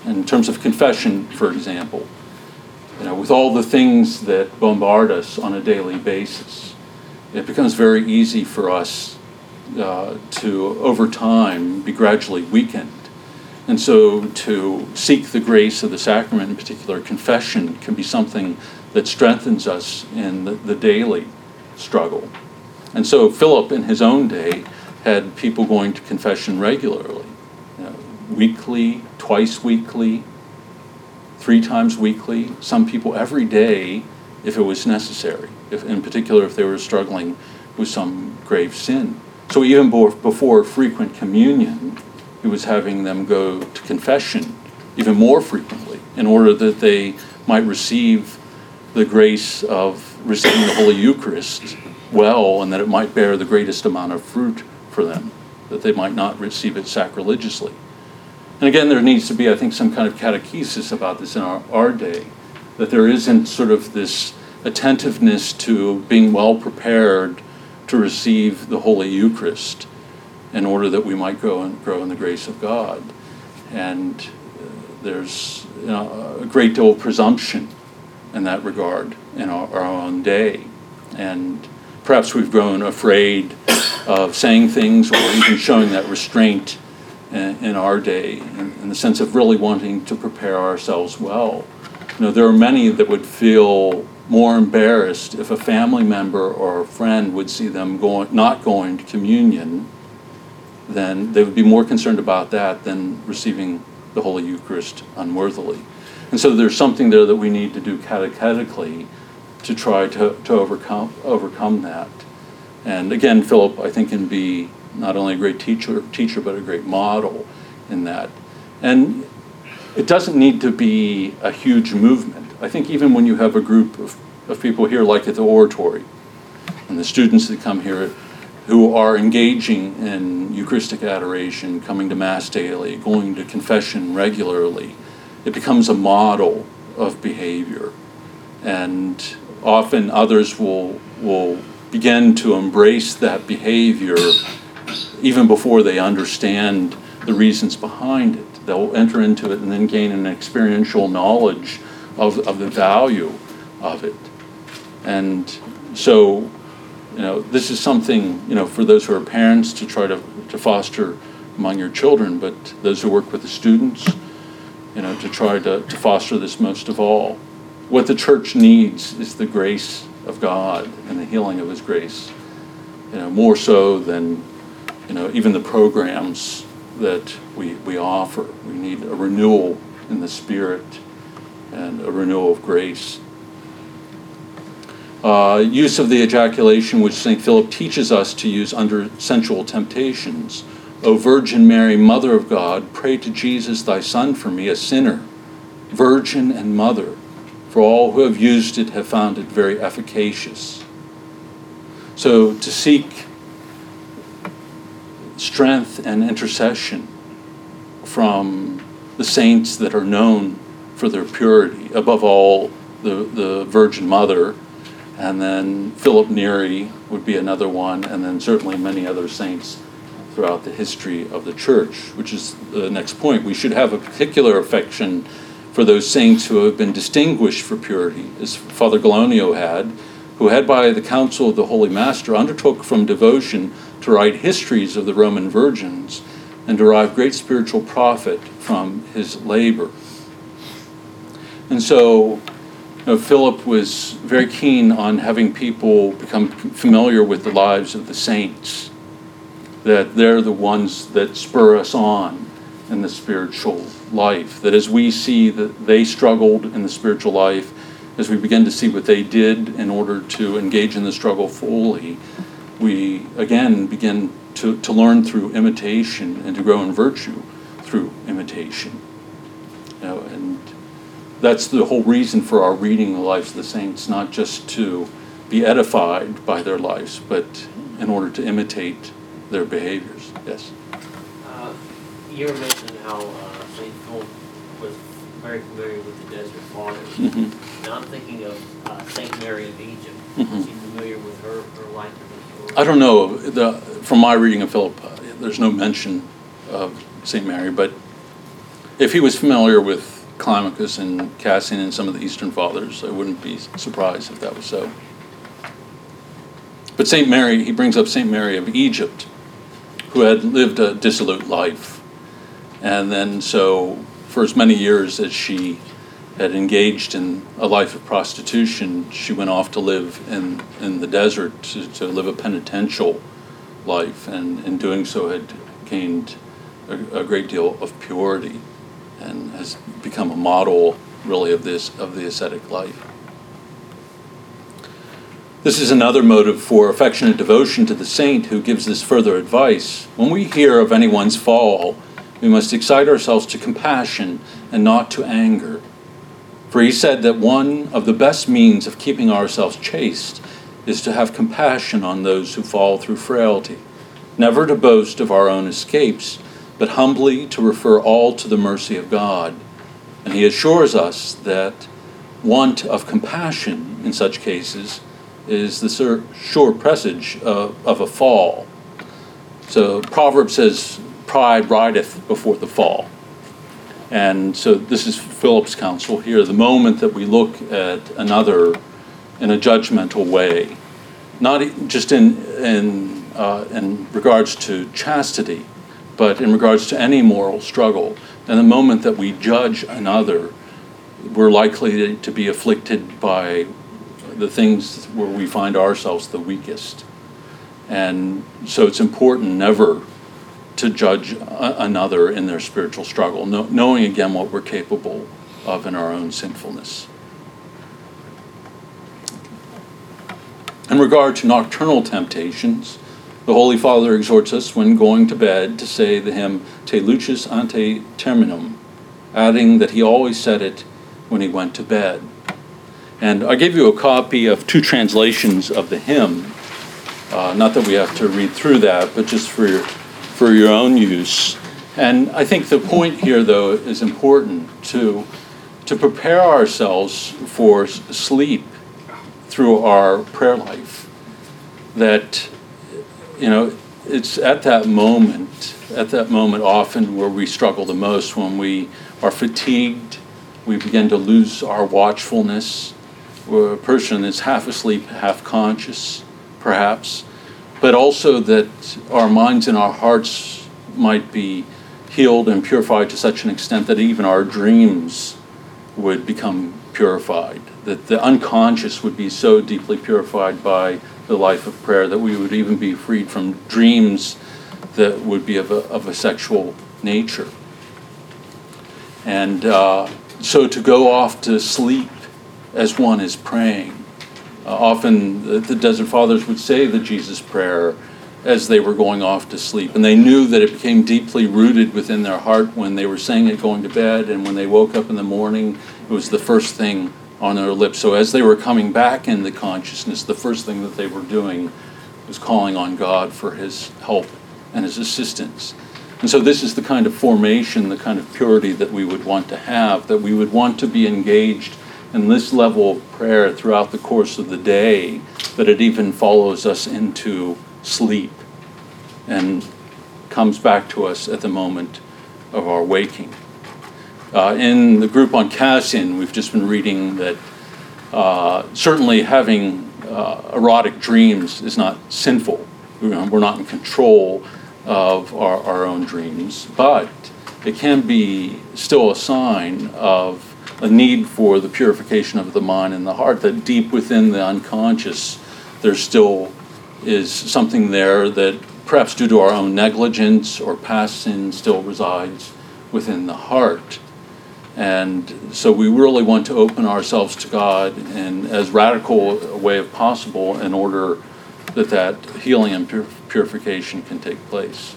In terms of confession, for example, you know, with all the things that bombard us on a daily basis, it becomes very easy for us uh, to, over time, be gradually weakened. And so to seek the grace of the sacrament, in particular confession, can be something that strengthens us in the, the daily struggle. And so Philip, in his own day, had people going to confession regularly, you know, weekly, twice weekly, three times weekly, some people every day if it was necessary, if, in particular if they were struggling with some grave sin. So even before frequent communion, he was having them go to confession even more frequently in order that they might receive the grace of receiving the Holy Eucharist well, and that it might bear the greatest amount of fruit for them, that they might not receive it sacrilegiously. And again, there needs to be, I think, some kind of catechesis about this in our, our day, that there isn't sort of this attentiveness to being well prepared to receive the Holy Eucharist in order that we might grow and grow in the grace of God. And uh, there's you know, a great deal of presumption in that regard in our, our own day. And perhaps we've grown afraid of saying things or even showing that restraint in, in our day, in, in the sense of really wanting to prepare ourselves well. You know, there are many that would feel more embarrassed if a family member or a friend would see them going, not going to communion, then they would be more concerned about that than receiving the Holy Eucharist unworthily. And so there's something there that we need to do catechetically to try to, to overcome, overcome that. And again, Philip, I think, can be not only a great teacher, teacher, but a great model in that. And it doesn't need to be a huge movement. I think even when you have a group of, of people here, like at the Oratory, and the students that come here who are engaging in Eucharistic adoration, coming to Mass daily, going to confession regularly, it becomes a model of behavior. And often others will will begin to embrace that behavior even before they understand the reasons behind it. They'll enter into it and then gain an experiential knowledge of, of the value of it. And so, you know, this is something, you know, for those who are parents to try to, to foster among your children, but those who work with the students, you know, to try to, to foster this most of all. What the church needs is the grace of God and the healing of his grace, you know, more so than, you know, even the programs that we, we offer. We need a renewal in the Spirit and a renewal of grace. Uh, use of the ejaculation, which Saint Philip teaches us to use under sensual temptations. O Virgin Mary, Mother of God, pray to Jesus, thy Son, for me, a sinner, virgin and mother, for all who have used it have found it very efficacious. So to seek strength and intercession from the saints that are known for their purity, above all the, the Virgin Mother, and then Philip Neri would be another one, and then certainly many other saints throughout the history of the Church, which is the next point. We should have a particular affection for those saints who have been distinguished for purity, as Father Galonio had, who had by the counsel of the Holy Master undertook from devotion to write histories of the Roman virgins and derive great spiritual profit from his labor. And so, you know, Philip was very keen on having people become familiar with the lives of the saints, that they're the ones that spur us on in the spiritual life, that as we see that they struggled in the spiritual life, as we begin to see what they did in order to engage in the struggle fully, we again begin to, to learn through imitation and to grow in virtue through imitation. You know, and that's the whole reason for our reading the lives of the saints, not just to be edified by their lives, but in order to imitate their behaviors. Yes? Uh, you mentioned how uh, Saint Philip was very familiar with the Desert Fathers. Mm-hmm. Now I'm thinking of uh, Saint Mary of Egypt. Mm-hmm. Is he familiar with her, her life? I don't know. The, from my reading of Philip, uh, there's no mention of Saint Mary, but if he was familiar with Climacus and Cassian and some of the Eastern Fathers, I wouldn't be surprised if that was so. But Saint Mary, he brings up Saint Mary of Egypt, who had lived a dissolute life. And then so for as many years as she had engaged in a life of prostitution, she went off to live in, in the desert, to, to live a penitential life, and in doing so had gained a, a great deal of purity and has become a model, really, of this of the ascetic life. This is another motive for affectionate devotion to the saint who gives this further advice. When we hear of anyone's fall, we must excite ourselves to compassion and not to anger. For he said that one of the best means of keeping ourselves chaste is to have compassion on those who fall through frailty, never to boast of our own escapes, but humbly to refer all to the mercy of God. And he assures us that want of compassion in such cases is the sure presage of, of a fall. So Proverbs says, pride rideth before the fall. And so this is Philip's counsel here. The moment that we look at another in a judgmental way, not just in, in, uh, in regards to chastity, but in regards to any moral struggle, and the moment that we judge another, we're likely to be afflicted by the things where we find ourselves the weakest. And so it's important never to judge another in their spiritual struggle, no, knowing again what we're capable of in our own sinfulness. In regard to nocturnal temptations, the Holy Father exhorts us when going to bed to say the hymn Te Lucis Ante Terminum, adding that he always said it when he went to bed. And I gave you a copy of two translations of the hymn. Uh, not that we have to read through that, but just for your for your own use. And I think the point here, though, is important to, to prepare ourselves for sleep through our prayer life. That, you know, it's at that moment, at that moment often where we struggle the most, when we are fatigued, we begin to lose our watchfulness, where a person is half asleep, half conscious, perhaps, but also that our minds and our hearts might be healed and purified to such an extent that even our dreams would become purified, that the unconscious would be so deeply purified by the life of prayer that we would even be freed from dreams that would be of a, of a sexual nature. And uh, so to go off to sleep as one is praying. Uh, often the, the Desert Fathers would say the Jesus Prayer as they were going off to sleep. And they knew that it became deeply rooted within their heart when they were saying it going to bed. And when they woke up in the morning, it was the first thing on their lips. So as they were coming back into consciousness, the first thing that they were doing was calling on God for his help and his assistance. And so this is the kind of formation, the kind of purity that we would want to have, that we would want to be engaged in this level of prayer throughout the course of the day, that it even follows us into sleep and comes back to us at the moment of our waking. Uh, in the group on Cassian, we've just been reading that uh, certainly having uh, erotic dreams is not sinful. We're not in control of our, our own dreams, but it can be still a sign of a need for the purification of the mind and the heart, that deep within the unconscious there still is something there that perhaps due to our own negligence or past sin still resides within the heart. And so we really want to open ourselves to God in as radical a way as possible in order that that healing and pur- purification can take place.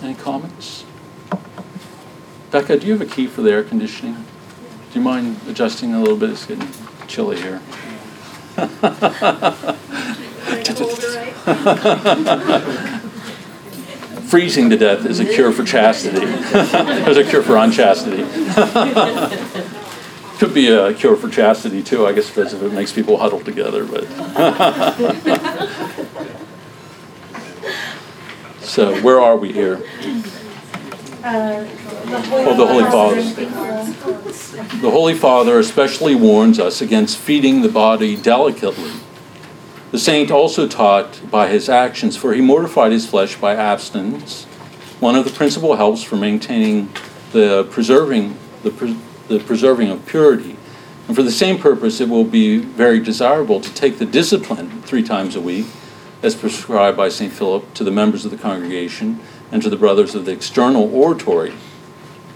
Any comments? Becca, do you have a key for the air conditioning? Do you mind adjusting a little bit? It's getting chilly here. Freezing to death is a cure for chastity. There's a cure for unchastity. Could be a cure for chastity, too, I guess, if it makes people huddle together. But so, where are we here? Uh, the Holy oh, the Holy Father. The Holy Father especially warns us against feeding the body delicately. The saint also taught by his actions, for he mortified his flesh by abstinence, one of the principal helps for maintaining the preserving the, pre- the preserving of purity. And for the same purpose, it will be very desirable to take the discipline three times a week, as prescribed by Saint Philip to the members of the congregation and to the brothers of the external oratory.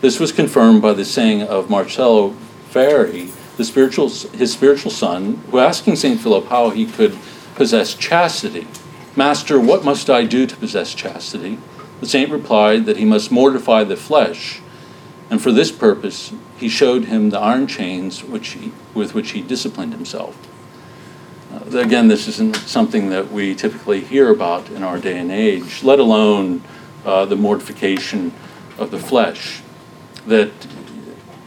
This was confirmed by the saying of Marcello Ferri, the spiritual, his spiritual son, who asking Saint Philip how he could possess chastity, "Master, what must I do to possess chastity?" The saint replied that he must mortify the flesh, and for this purpose he showed him the iron chains which he, with which he disciplined himself. Uh, again, this isn't something that we typically hear about in our day and age, let alone Uh, the mortification of the flesh, that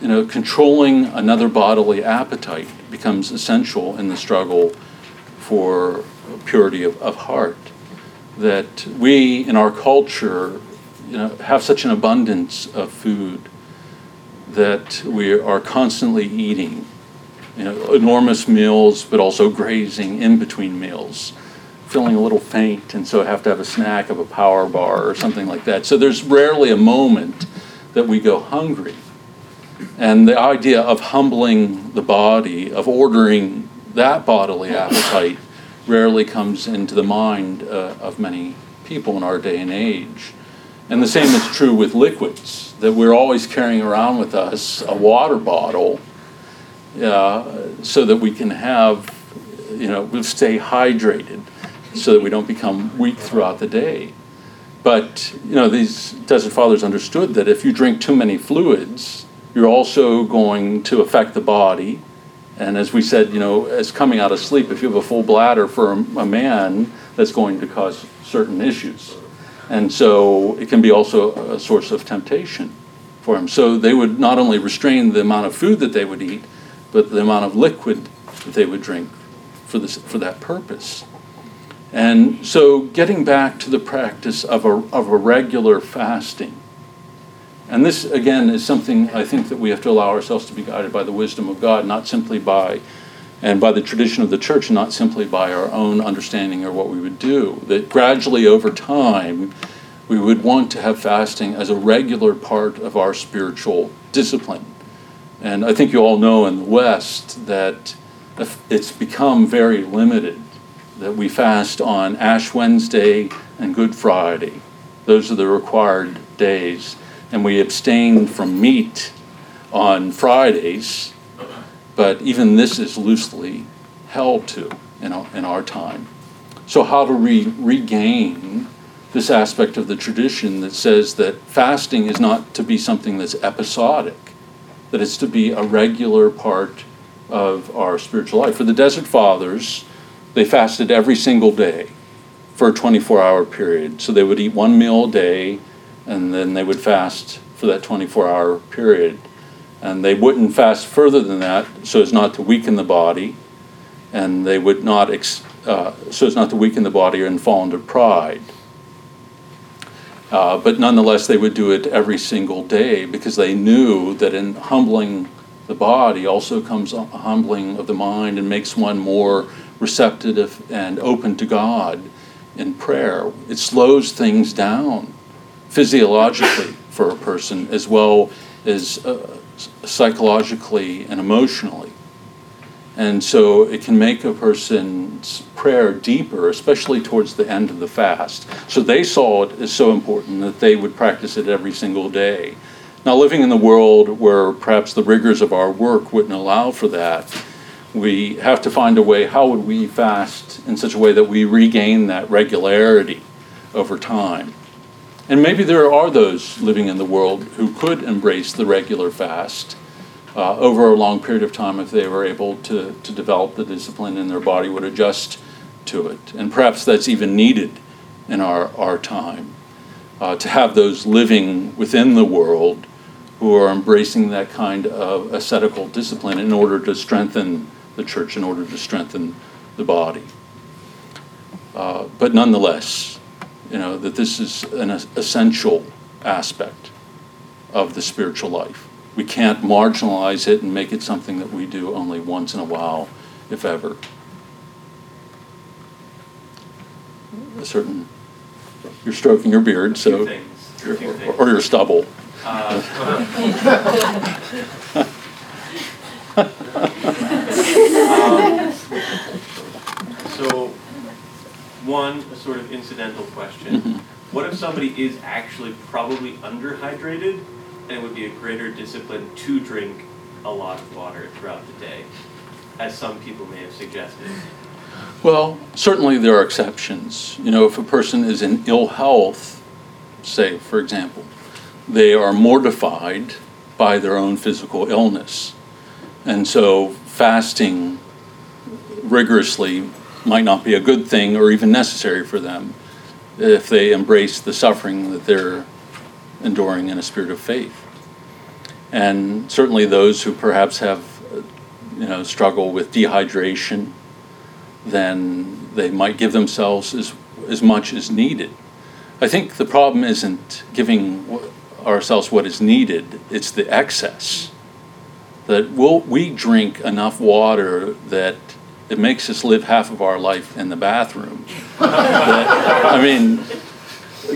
you know, controlling another bodily appetite becomes essential in the struggle for purity of, of heart. That we, in our culture, you know, have such an abundance of food that we are constantly eating, you know, enormous meals, but also grazing in between meals, feeling a little faint, and so have to have a snack of a power bar or something like that. So there's rarely a moment that we go hungry. And the idea of humbling the body, of ordering that bodily appetite, rarely comes into the mind uh, of many people in our day and age. And the same is true with liquids, that we're always carrying around with us a water bottle uh, so that we can have, you know, we'll stay hydrated, so that we don't become weak throughout the day. But, you know, these Desert Fathers understood that if you drink too many fluids, you're also going to affect the body. And as we said, you know, as coming out of sleep, if you have a full bladder for a, a man, that's going to cause certain issues. And so it can be also a source of temptation for him. So they would not only restrain the amount of food that they would eat, but the amount of liquid that they would drink for this, for that purpose. And so getting back to the practice of a, of a regular fasting. And this, again, is something I think that we have to allow ourselves to be guided by the wisdom of God, not simply by, and by the tradition of the church, not simply by our own understanding or what we would do. That gradually over time, we would want to have fasting as a regular part of our spiritual discipline. And I think you all know in the West that it's become very limited, that we fast on Ash Wednesday and Good Friday. Those are the required days. and we abstain from meat on Fridays, but even this is loosely held to in our, in our time. So how do we regain this aspect of the tradition that says that fasting is not to be something that's episodic, that it's to be a regular part of our spiritual life? For the Desert Fathers, they fasted every single day for a twenty-four hour period. So they would eat one meal a day, and then they would fast for that twenty-four hour period. And they wouldn't fast further than that so as not to weaken the body, and they would not, ex- uh, so as not to weaken the body and fall into pride. Uh, but nonetheless, they would do it every single day because they knew that in humbling the body also comes a humbling of the mind and makes one more receptive and open to God in prayer. It slows things down physiologically for a person as well as uh, psychologically and emotionally. And so it can make a person's prayer deeper, especially towards the end of the fast. So they saw it as so important that they would practice it every single day. Now, living in the world where perhaps the rigors of our work wouldn't allow for that, we have to find a way, how would we fast in such a way that we regain that regularity over time? And maybe there are those living in the world who could embrace the regular fast Uh, over a long period of time if they were able to, to develop the discipline, and their body would adjust to it. And perhaps that's even needed in our, our time, uh, to have those living within the world who are embracing that kind of ascetical discipline in order to strengthen the church, in order to strengthen the body. Uh, but nonetheless, you know, that this is an essential aspect of the spiritual life. We can't marginalize it and make it something that we do only once in a while, if ever. A certain, you're stroking your beard, so or, or, or your stubble. Uh, um, so, one a sort of incidental question: mm-hmm. What if somebody is actually probably underhydrated? And it would be a greater discipline to drink a lot of water throughout the day, as some people may have suggested. Well, certainly there are exceptions. You know, if a person is in ill health, say, for example, they are mortified by their own physical illness. And so fasting rigorously might not be a good thing or even necessary for them if they embrace the suffering that they're enduring in a spirit of faith. And certainly those who perhaps have, you know, struggle with dehydration, then they might give themselves as, as much as needed. I think the problem isn't giving ourselves what is needed, it's the excess. That we'll, we drink enough water that it makes us live half of our life in the bathroom. that, I mean,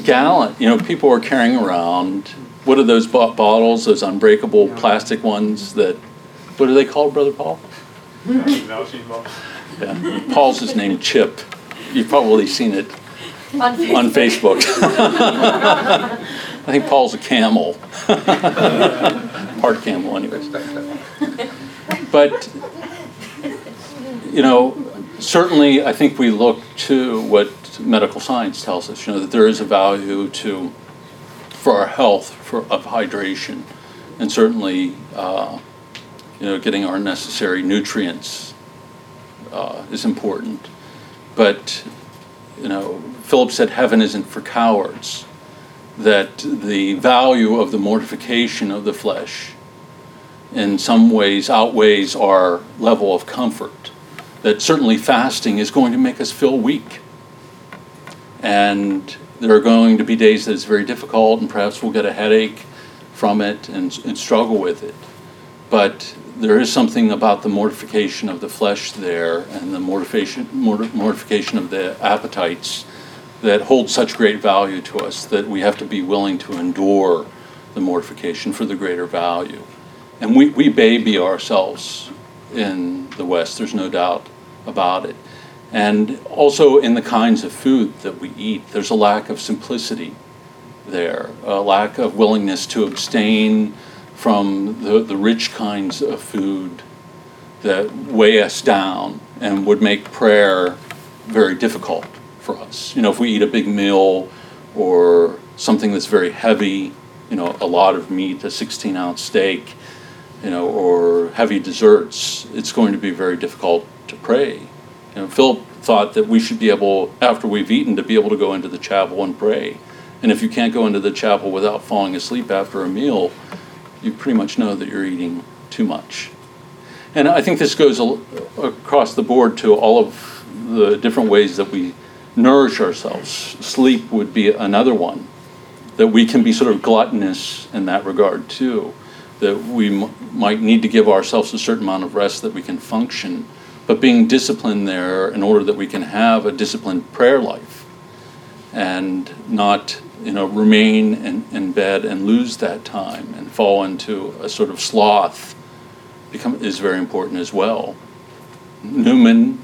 gallon, you know, people are carrying around, what are those bo- bottles, those unbreakable plastic ones that, what are they called, Brother Paul? Yeah. Paul's is named Chip. You've probably seen it on Facebook. On Facebook. I think Paul's a camel. Part camel, anyways. But, you know, certainly I think we look to what medical science tells us, you know, that there is a value to, for our health, for of hydration, and certainly, uh, you know, getting our necessary nutrients uh, is important. But, you know, Philip said, "Heaven isn't for cowards." That the value of the mortification of the flesh, in some ways, outweighs our level of comfort. That certainly fasting is going to make us feel weak. And there are going to be days that it's very difficult, and perhaps we'll get a headache from it and, and struggle with it. But there is something about the mortification of the flesh there and the mortification, mortification of the appetites that holds such great value to us that we have to be willing to endure the mortification for the greater value. And we, we baby ourselves in the West, there's no doubt about it. And also in the kinds of food that we eat, there's a lack of simplicity there, a lack of willingness to abstain from the, the rich kinds of food that weigh us down and would make prayer very difficult for us. You know, if we eat a big meal or something that's very heavy, you know, a lot of meat, a sixteen-ounce steak, you know, or heavy desserts, it's going to be very difficult to pray. You know, Philip thought that we should be able, after we've eaten, to be able to go into the chapel and pray. And if you can't go into the chapel without falling asleep after a meal, you pretty much know that you're eating too much. And I think this goes al- across the board to all of the different ways that we nourish ourselves. Sleep would be another one, that we can be sort of gluttonous in that regard too, that we m- might need to give ourselves a certain amount of rest that we can function, but being disciplined there in order that we can have a disciplined prayer life and not, you know, remain in, in bed and lose that time and fall into a sort of sloth become, is very important as well. Newman,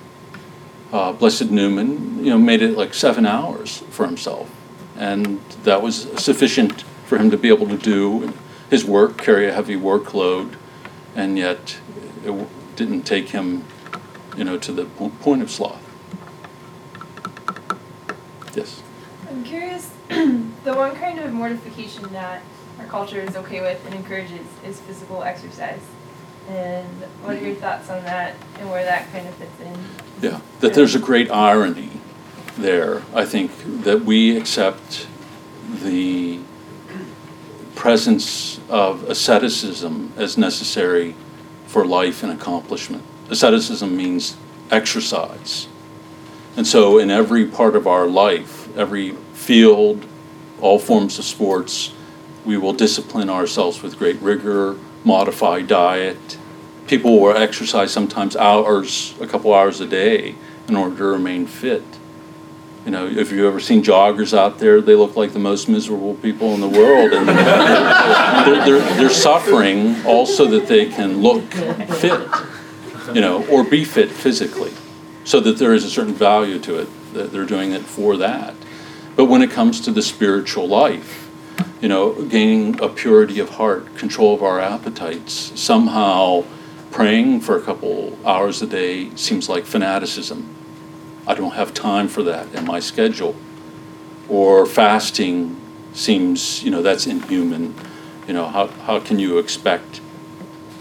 uh, Blessed Newman, you know, made it like seven hours for himself, and that was sufficient for him to be able to do his work, carry a heavy workload, and yet it didn't take him, you know, to the point of sloth. Yes? I'm curious, the one kind of mortification that our culture is okay with and encourages is physical exercise. And what are your thoughts on that and where that kind of fits in? Yeah, that there's a great irony there, I think, that we accept the presence of asceticism as necessary for life and accomplishment. Asceticism means exercise. And so in every part of our life, every field, all forms of sports, we will discipline ourselves with great rigor, modify diet. People will exercise sometimes hours, a couple hours a day in order to remain fit. You know, if you've ever seen joggers out there, they look like the most miserable people in the world. And they're, they're, they're suffering also that they can look fit, you know, or be fit physically, so that there is a certain value to it, that they're doing it for that. But when it comes to the spiritual life, you know, gaining a purity of heart, control of our appetites, somehow praying for a couple hours a day seems like fanaticism. I don't have time for that in my schedule. Or fasting seems, you know, that's inhuman. You know, how how can you expect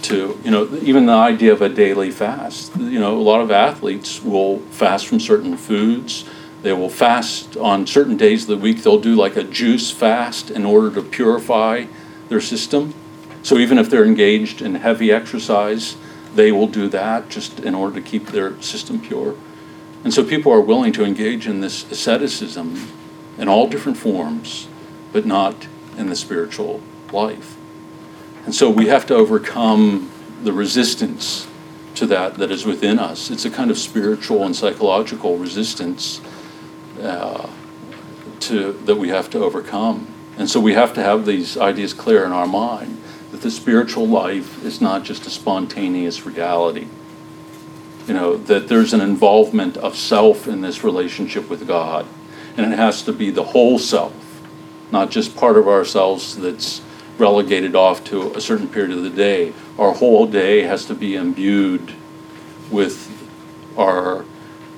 to, you know, even the idea of a daily fast. You know, a lot of athletes will fast from certain foods. They will fast on certain days of the week. They'll do like a juice fast in order to purify their system. So even if they're engaged in heavy exercise, they will do that just in order to keep their system pure. And so people are willing to engage in this asceticism in all different forms, but not in the spiritual life. And so we have to overcome the resistance to that that is within us. It's a kind of spiritual and psychological resistance uh, to that we have to overcome. And so we have to have these ideas clear in our mind, that the spiritual life is not just a spontaneous reality. You know, that there's an involvement of self in this relationship with God. And it has to be the whole self, not just part of ourselves that's relegated off to a certain period of the day. Our whole day has to be imbued with our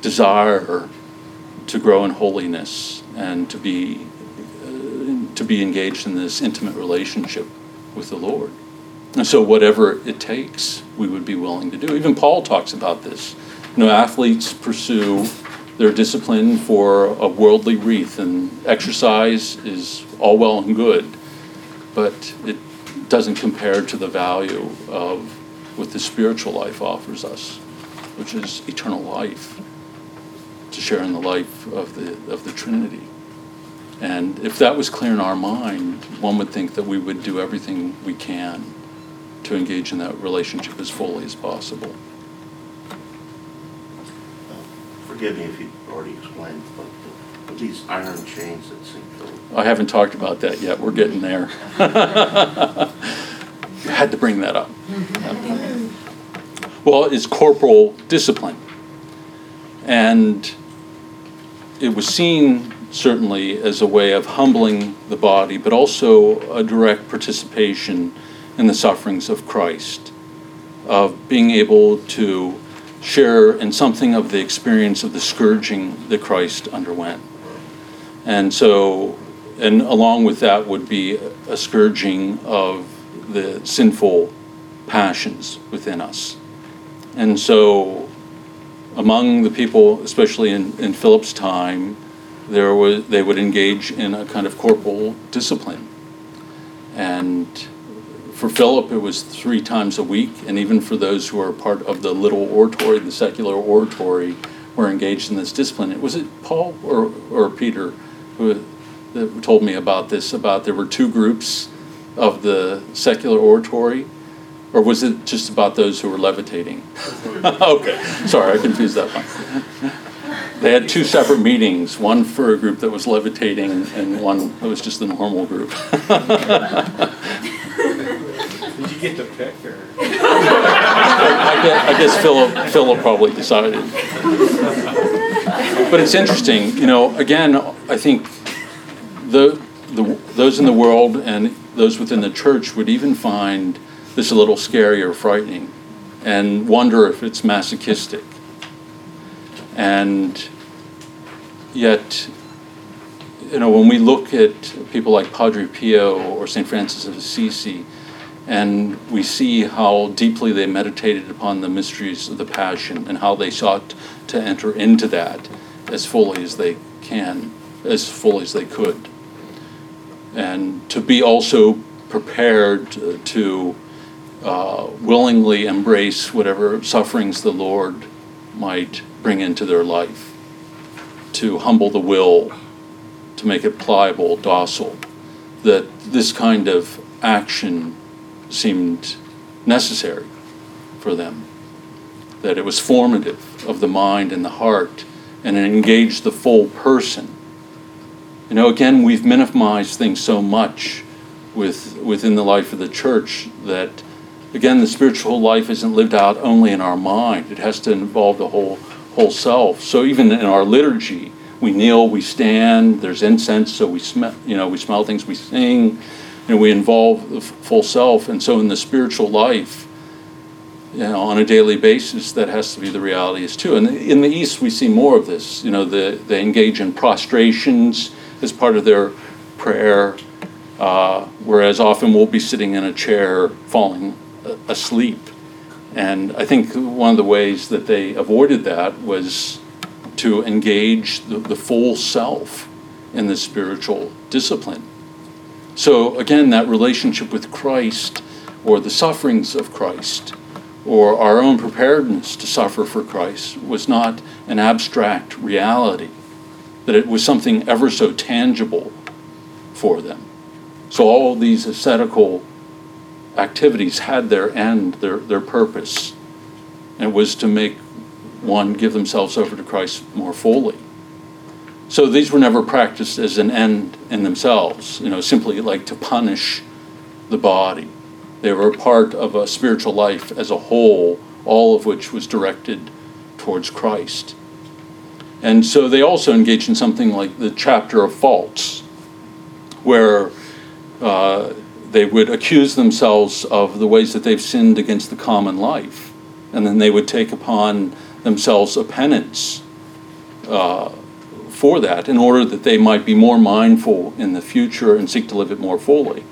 desire to grow in holiness and to be uh, to be engaged in this intimate relationship with the Lord. And so whatever it takes, we would be willing to do. Even Paul talks about this. You know, athletes pursue their discipline for a worldly wreath, and exercise is all well and good, but it doesn't compare to the value of what the spiritual life offers us, which is eternal life, to share in the life of the of the Trinity. And if that was clear in our mind, one would think that we would do everything we can to engage in that relationship as fully as possible. Uh, forgive me if you already explained, but the, these iron chains that Saint Philip... I haven't talked about that yet. We're getting there. You had to bring that up. Yeah. Well, it's corporal discipline. And it was seen certainly as a way of humbling the body, but also a direct participation in the sufferings of Christ, of being able to share in something of the experience of the scourging that Christ underwent. And so, and along with that would be a scourging of the sinful passions within us. And so among the people, especially in, in Philip's time, there was, they would engage in a kind of corporal discipline. And for Philip, it was three times a week, and even for those who are part of the little oratory, the secular oratory, were engaged in this discipline. It was it Paul or, or Peter who that told me about this, about there were two groups of the secular oratory, or was it just about those who were levitating? Okay, sorry, I confused that one. They had two separate meetings, one for a group that was levitating and one that was just the normal group. Did you get to pick, or? I guess, I guess Philip, Philip probably decided. But it's interesting, you know, again, I think the, the those in the world and those within the church would even find this a little scary or frightening and wonder if it's masochistic. And yet, you know, when we look at people like Padre Pio or Saint Francis of Assisi, and we see how deeply they meditated upon the mysteries of the Passion and how they sought to enter into that as fully as they can, as fully as they could. And to be also prepared to uh, willingly embrace whatever sufferings the Lord might bring into their life, to humble the will, to make it pliable, docile, that this kind of action seemed necessary for them, that it was formative of the mind and the heart, and it engaged the full person. You know, again, we've minimized things so much with within the life of the church that, again, the spiritual life isn't lived out only in our mind. It has to involve the whole whole self. So even in our liturgy, we kneel, we stand, there's incense, so we smell, you know, we smell things, we sing, and we involve the f- full self. And so in the spiritual life, you know, on a daily basis, that has to be the reality is too. And in the East, we see more of this. You know, the, they engage in prostrations as part of their prayer, uh, whereas often we'll be sitting in a chair, falling asleep. And I think one of the ways that they avoided that was to engage the, the full self in the spiritual discipline. So again, that relationship with Christ, or the sufferings of Christ, or our own preparedness to suffer for Christ, was not an abstract reality, that it was something ever so tangible for them. So all these ascetical activities had their end, their, their purpose, and it was to make one give themselves over to Christ more fully. So these were never practiced as an end in themselves, you know, simply like to punish the body. They were a part of a spiritual life as a whole, all of which was directed towards Christ. And so they also engaged in something like the chapter of faults, where uh, they would accuse themselves of the ways that they've sinned against the common life, and then they would take upon themselves a penance uh, for that, in order that they might be more mindful in the future and seek to live it more fully.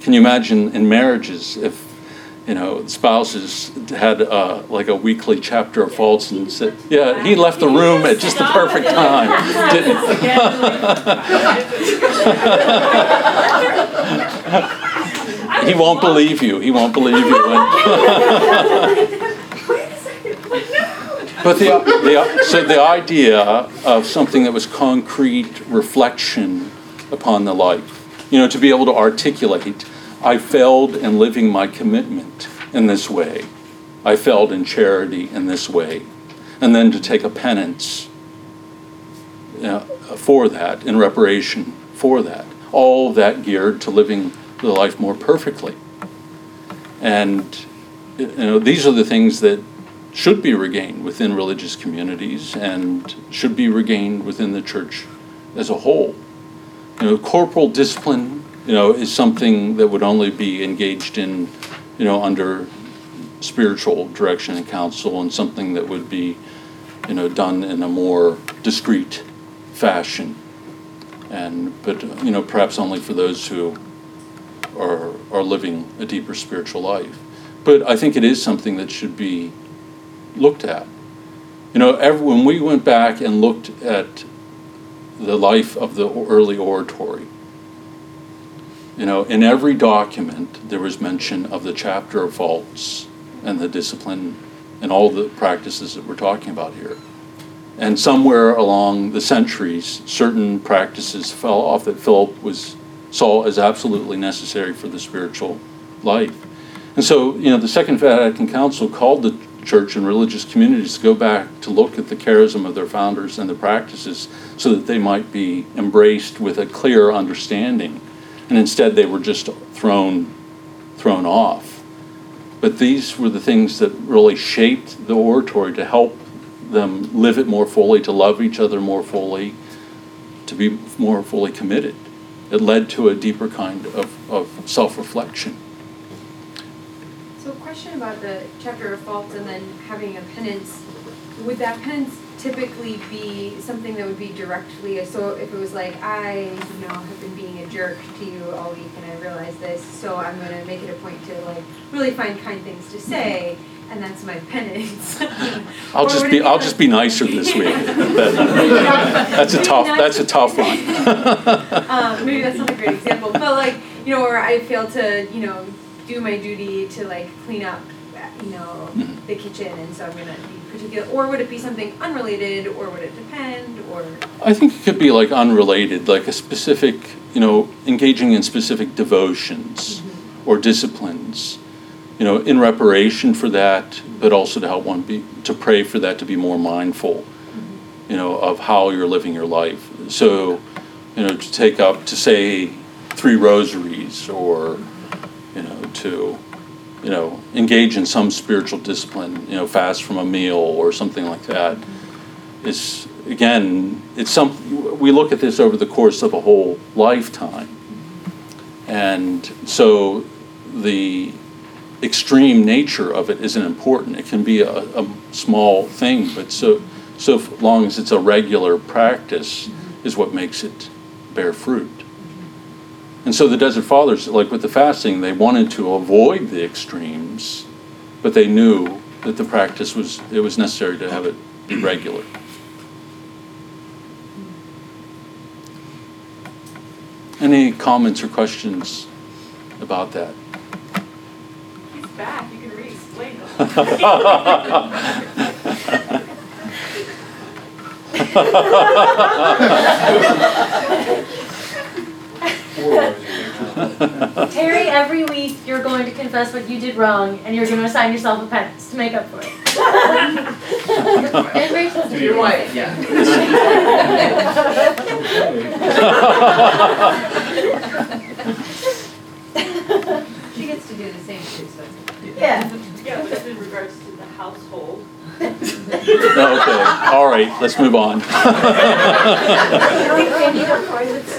Can you imagine in marriages if, you know, spouses had uh, like a weekly chapter of faults and said, yeah, he left the room at just the perfect time, didn't he? He won't believe you. He won't believe you. But the, the, so the idea of something that was concrete reflection upon the life, you know, to be able to articulate, I failed in living my commitment in this way. I failed in charity in this way. And then to take a penance uh, for that, in reparation for that. All that geared to living the life more perfectly. And, you know, these are the things that should be regained within religious communities and should be regained within the church as a whole. You know, corporal discipline, you know, is something that would only be engaged in, you know, under spiritual direction and counsel, and something that would be, you know, done in a more discreet fashion. And but, you know, perhaps only for those who are are living a deeper spiritual life. But I think it is something that should be looked at. You know, every, when we went back and looked at the life of the early oratory, you know, in every document there was mention of the chapter of faults and the discipline and all the practices that we're talking about here. And somewhere along the centuries, certain practices fell off that Philip was saw as absolutely necessary for the spiritual life. And so, you know, the Second Vatican Council called the church and religious communities to go back to look at the charism of their founders and the practices so that they might be embraced with a clear understanding. And instead they were just thrown, thrown off. But these were the things that really shaped the oratory to help them live it more fully, to love each other more fully, to be more fully committed. It led to a deeper kind of, of self-reflection. So a question about the chapter of faults and then having a penance. Would that penance typically be something that would be directly, so if it was like, I, you know, have been being a jerk to you all week and I realize this, so I'm going to make it a point to like really find kind things to say, and that's my penance. I'll just be I'll like, just be nicer this week. that's a tough that's a tough one. um, maybe that's not a great example, but like, you know, or I fail to, you know, do my duty to like clean up, you know, the kitchen, and so I'm going to be particular. Or would it be something unrelated, or would it depend, or? I think it could be like unrelated, like a specific, you know, engaging in specific devotions mm-hmm. or disciplines. You know, in reparation for that, but also to help one be, to pray for that, to be more mindful, mm-hmm. you know, of how you're living your life. So, you know, to take up, to say three rosaries, or, you know, to, you know, engage in some spiritual discipline, you know, fast from a meal or something like that. Mm-hmm. It's, again, it's some, we look at this over the course of a whole lifetime. Mm-hmm. And so the extreme nature of it isn't important. It can be a, a small thing, but so so long as it's a regular practice mm-hmm. is what makes it bear fruit. Mm-hmm. And so the Desert Fathers, like with the fasting, they wanted to avoid the extremes, but they knew that the practice was, it was necessary to have it be regular. Mm-hmm. Any comments or questions about that? Back, you can re-explain them. Terry, every week you're going to confess what you did wrong, and you're going to assign yourself a penance to make up for it. And Rachel's to your wife, yeah. She gets to do the same thing, so yeah. Yeah, but it's in regards to the household. Okay, all right, let's move on.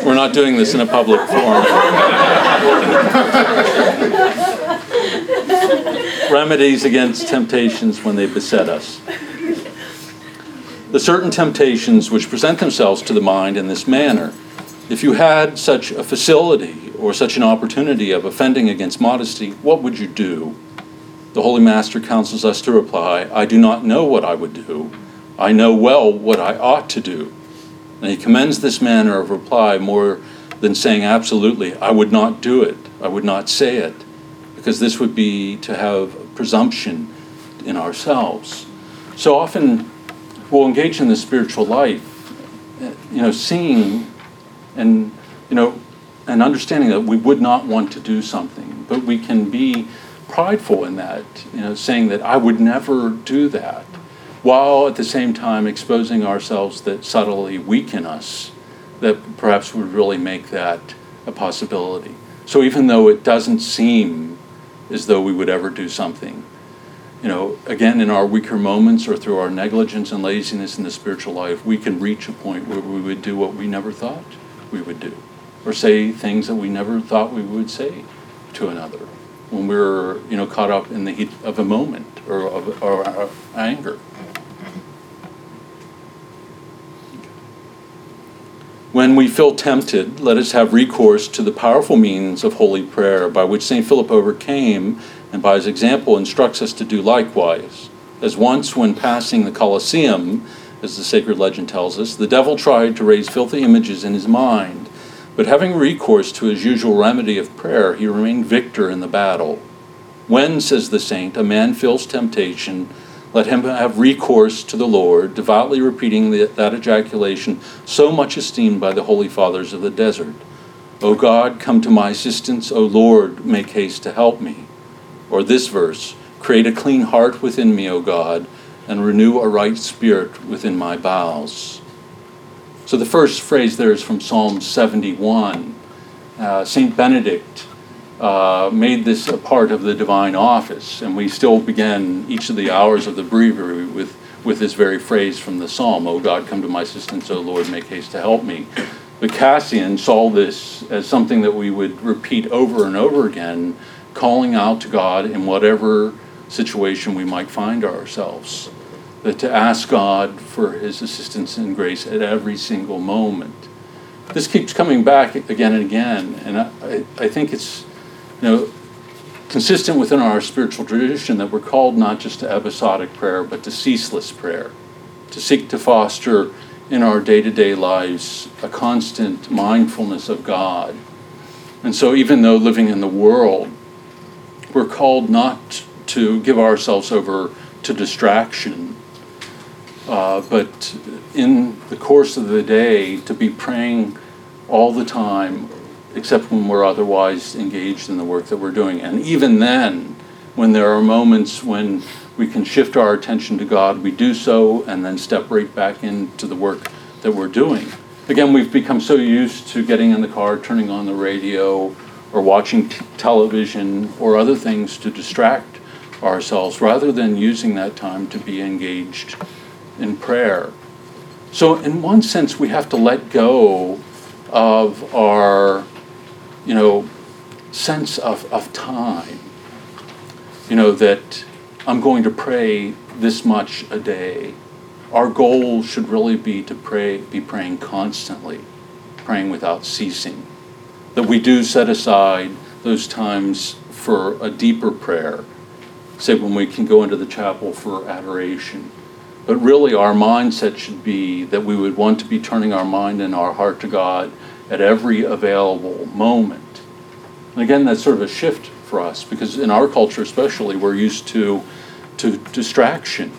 We're not doing this in a public forum. Remedies against temptations when they beset us. The certain temptations which present themselves to the mind in this manner, if you had such a facility or such an opportunity of offending against modesty, what would you do? The Holy Master counsels us to reply, I do not know what I would do. I know well what I ought to do. And he commends this manner of reply more than saying absolutely, I would not do it, I would not say it, because this would be to have presumption in ourselves. So often we'll engage in the spiritual life, you know, seeing and, you know, and understanding that we would not want to do something, but we can be prideful in that, you know, saying that I would never do that, while at the same time exposing ourselves that subtly weaken us, that perhaps would really make that a possibility. So even though it doesn't seem as though we would ever do something, you know, again, in our weaker moments or through our negligence and laziness in the spiritual life, we can reach a point where we would do what we never thought we would do, or say things that we never thought we would say to another, when we were, you know, caught up in the heat of a moment or of or, or anger. When we feel tempted, let us have recourse to the powerful means of holy prayer, by which Saint Philip overcame, and by his example instructs us to do likewise. As once, when passing the Colosseum, as the sacred legend tells us, the devil tried to raise filthy images in his mind, but having recourse to his usual remedy of prayer, he remained victor in the battle. When, says the saint, a man feels temptation, let him have recourse to the Lord, devoutly repeating the, that ejaculation so much esteemed by the holy fathers of the desert. O God, come to my assistance. O Lord, make haste to help me. Or this verse, create a clean heart within me, O God, and renew a right spirit within my bowels. So the first phrase there is from Psalm seventy-one. Uh, Saint Benedict Uh, made this a part of the divine office, and we still begin each of the hours of the breviary with, with this very phrase from the psalm, O God, come to my assistance, O Lord, make haste to help me. But Cassian saw this as something that we would repeat over and over again, calling out to God in whatever situation we might find ourselves, that to ask God for his assistance and grace at every single moment. This keeps coming back again and again, and I, I, I think it's You know, consistent within our spiritual tradition that we're called not just to episodic prayer, but to ceaseless prayer, to seek to foster in our day-to-day lives a constant mindfulness of God. And so even though living in the world, we're called not to give ourselves over to distraction, uh, but in the course of the day to be praying all the time, except when we're otherwise engaged in the work that we're doing. And even then, when there are moments when we can shift our attention to God, we do so and then step right back into the work that we're doing. Again, we've become so used to getting in the car, turning on the radio, or watching t- television or other things to distract ourselves, rather than using that time to be engaged in prayer. So in one sense, we have to let go of our you know, sense of, of time, you know, that I'm going to pray this much a day. Our goal should really be to pray, be praying constantly, praying without ceasing, that we do set aside those times for a deeper prayer, say when we can go into the chapel for adoration. But really our mindset should be that we would want to be turning our mind and our heart to God at every available moment. And again, that's sort of a shift for us, because in our culture especially, we're used to, to distraction.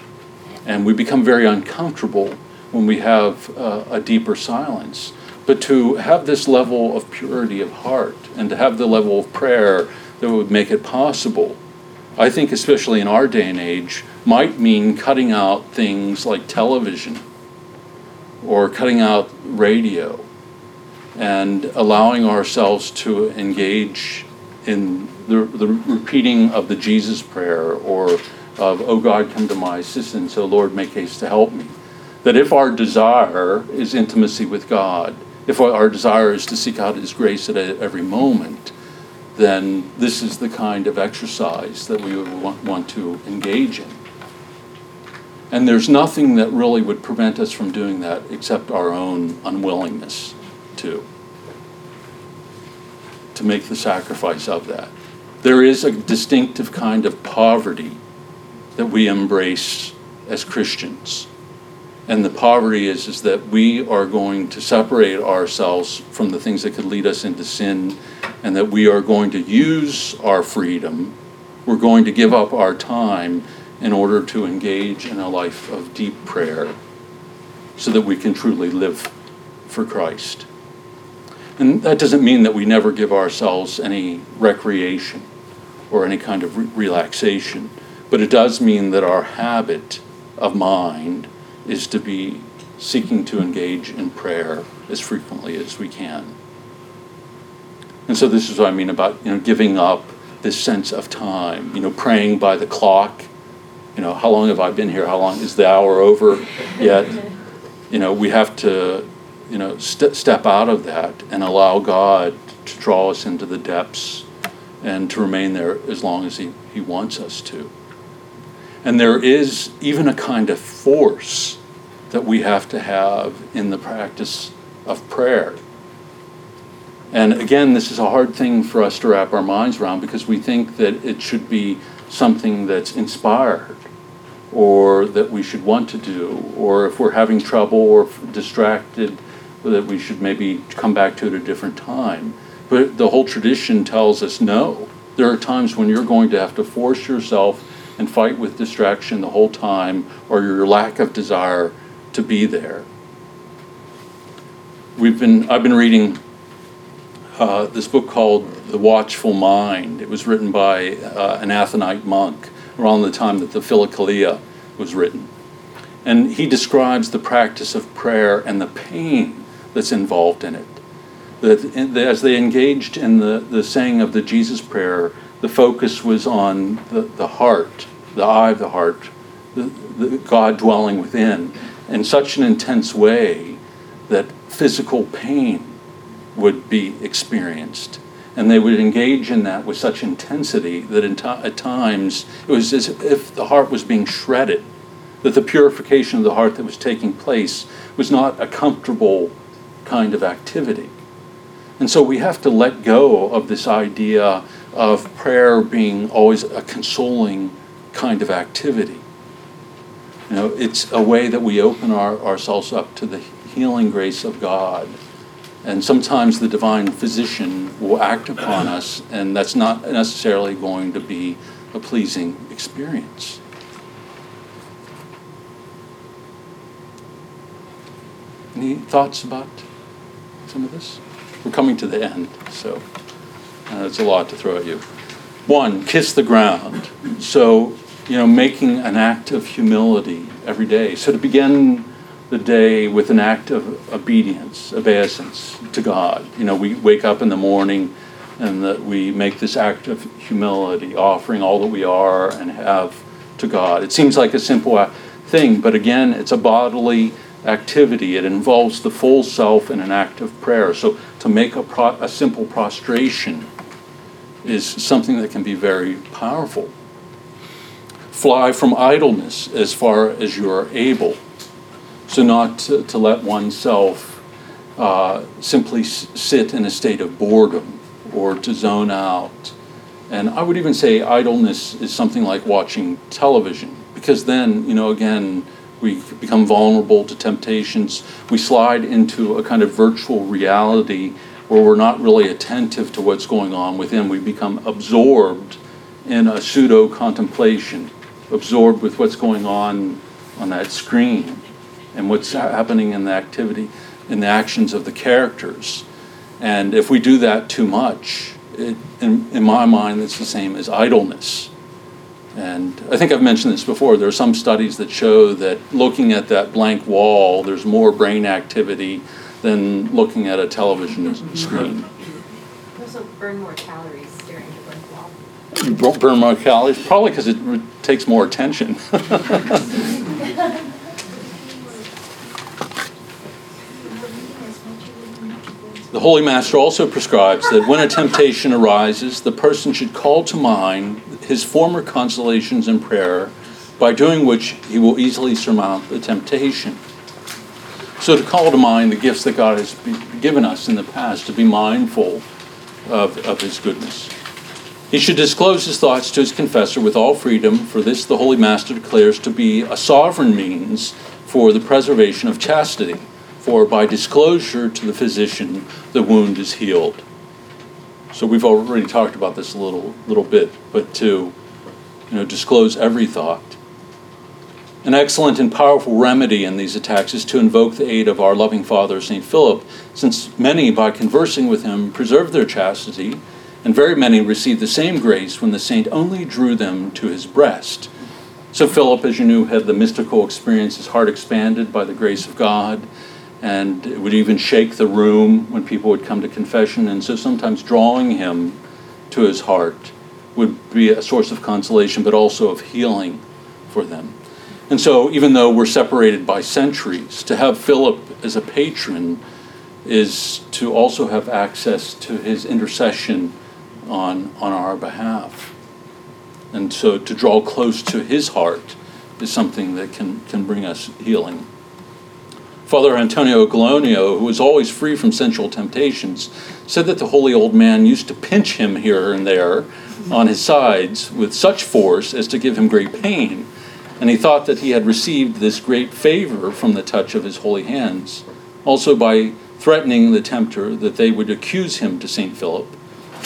And we become very uncomfortable when we have uh, a deeper silence. But to have this level of purity of heart and to have the level of prayer that would make it possible, I think especially in our day and age, might mean cutting out things like television or cutting out radio, and allowing ourselves to engage in the, the repeating of the Jesus prayer, or of, O God, come to my assistance, O Lord, make haste to help me. That if our desire is intimacy with God, if our desire is to seek out his grace at every moment, then this is the kind of exercise that we would want, want to engage in. And there's nothing that really would prevent us from doing that except our own unwillingness to, to make the sacrifice of that. There is a distinctive kind of poverty that we embrace as Christians. And the poverty is, is that we are going to separate ourselves from the things that could lead us into sin, and that we are going to use our freedom. We're going to give up our time in order to engage in a life of deep prayer so that we can truly live for Christ. And that doesn't mean that we never give ourselves any recreation or any kind of re- relaxation, but it does mean that our habit of mind is to be seeking to engage in prayer as frequently as we can. And so this is what I mean about, you know, giving up this sense of time, you know, praying by the clock you know, how long have I been here? How long is the hour over yet? You know, we have to, you know, st- step out of that and allow God to draw us into the depths and to remain there as long as he, he wants us to. And there is even a kind of force that we have to have in the practice of prayer. And again, this is a hard thing for us to wrap our minds around, because we think that it should be something that's inspired, or that we should want to do, or if we're having trouble or distracted, that we should maybe come back to it at a different time. But the whole tradition tells us no. There are times when you're going to have to force yourself and fight with distraction the whole time, or your lack of desire to be there. We've been, I've been reading uh, this book called The Watchful Mind. It was written by uh, an Athonite monk around the time that the Philokalia was written. And he describes the practice of prayer and the pain that's involved in it. That as they engaged in the, the saying of the Jesus prayer, the focus was on the, the heart, the eye of the heart, the, the God dwelling within, in such an intense way that physical pain would be experienced. And they would engage in that with such intensity that in t- at times it was as if the heart was being shredded, that the purification of the heart that was taking place was not a comfortable kind of activity. And so we have to let go of this idea of prayer being always a consoling kind of activity. You know, it's a way that we open our, ourselves up to the healing grace of God. And sometimes the divine physician will act upon us, and that's not necessarily going to be a pleasing experience. Any thoughts about some of this? We're coming to the end, so uh, it's a lot to throw at you. One, kiss the ground. So, you know, making an act of humility every day. So to begin the day with an act of obedience, obeisance to God. You know, we wake up in the morning and that we make this act of humility, offering all that we are and have to God. It seems like a simple thing, but again, it's a bodily activity. It involves the full self in an act of prayer. So to make a, pro- a simple prostration is something that can be very powerful. Fly from idleness as far as you are able. So not to, to let oneself uh, simply s- sit in a state of boredom or to zone out. And I would even say idleness is something like watching television, because then, you know, again, we become vulnerable to temptations. We slide into a kind of virtual reality where we're not really attentive to what's going on within. We become absorbed in a pseudo-contemplation, absorbed with what's going on on that screen and what's happening in the activity, in the actions of the characters. And if we do that too much, it, in, in my mind, it's the same as idleness. And I think I've mentioned this before. There are some studies that show that looking at that blank wall, there's more brain activity than looking at a television screen. You also burn more calories staring at a blank wall. You burn more calories? Probably because it re- takes more attention. The Holy Master also prescribes that when a temptation arises, the person should call to mind his former consolations in prayer, by doing which he will easily surmount the temptation. So to call to mind the gifts that God has given us in the past, to be mindful of, of his goodness. He should disclose his thoughts to his confessor with all freedom, for this the Holy Master declares to be a sovereign means for the preservation of chastity. For by disclosure to the physician, the wound is healed. So we've already talked about this a little little bit, but to, you know, disclose every thought. An excellent and powerful remedy in these attacks is to invoke the aid of our loving Father, Saint Philip, since many, by conversing with him, preserve their chastity, and very many receive the same grace when the saint only drew them to his breast. So Philip, as you knew, had the mystical experience, his heart expanded by the grace of God, and it would even shake the room when people would come to confession. And so sometimes drawing him to his heart would be a source of consolation, but also of healing for them. And so even though we're separated by centuries, to have Philip as a patron is to also have access to his intercession on, on our behalf. And so to draw close to his heart is something that can, can bring us healing. Father Antonio Galonio, who was always free from sensual temptations, said that the holy old man used to pinch him here and there on his sides with such force as to give him great pain, and he thought that he had received this great favor from the touch of his holy hands, also by threatening the tempter that they would accuse him to Saint Philip.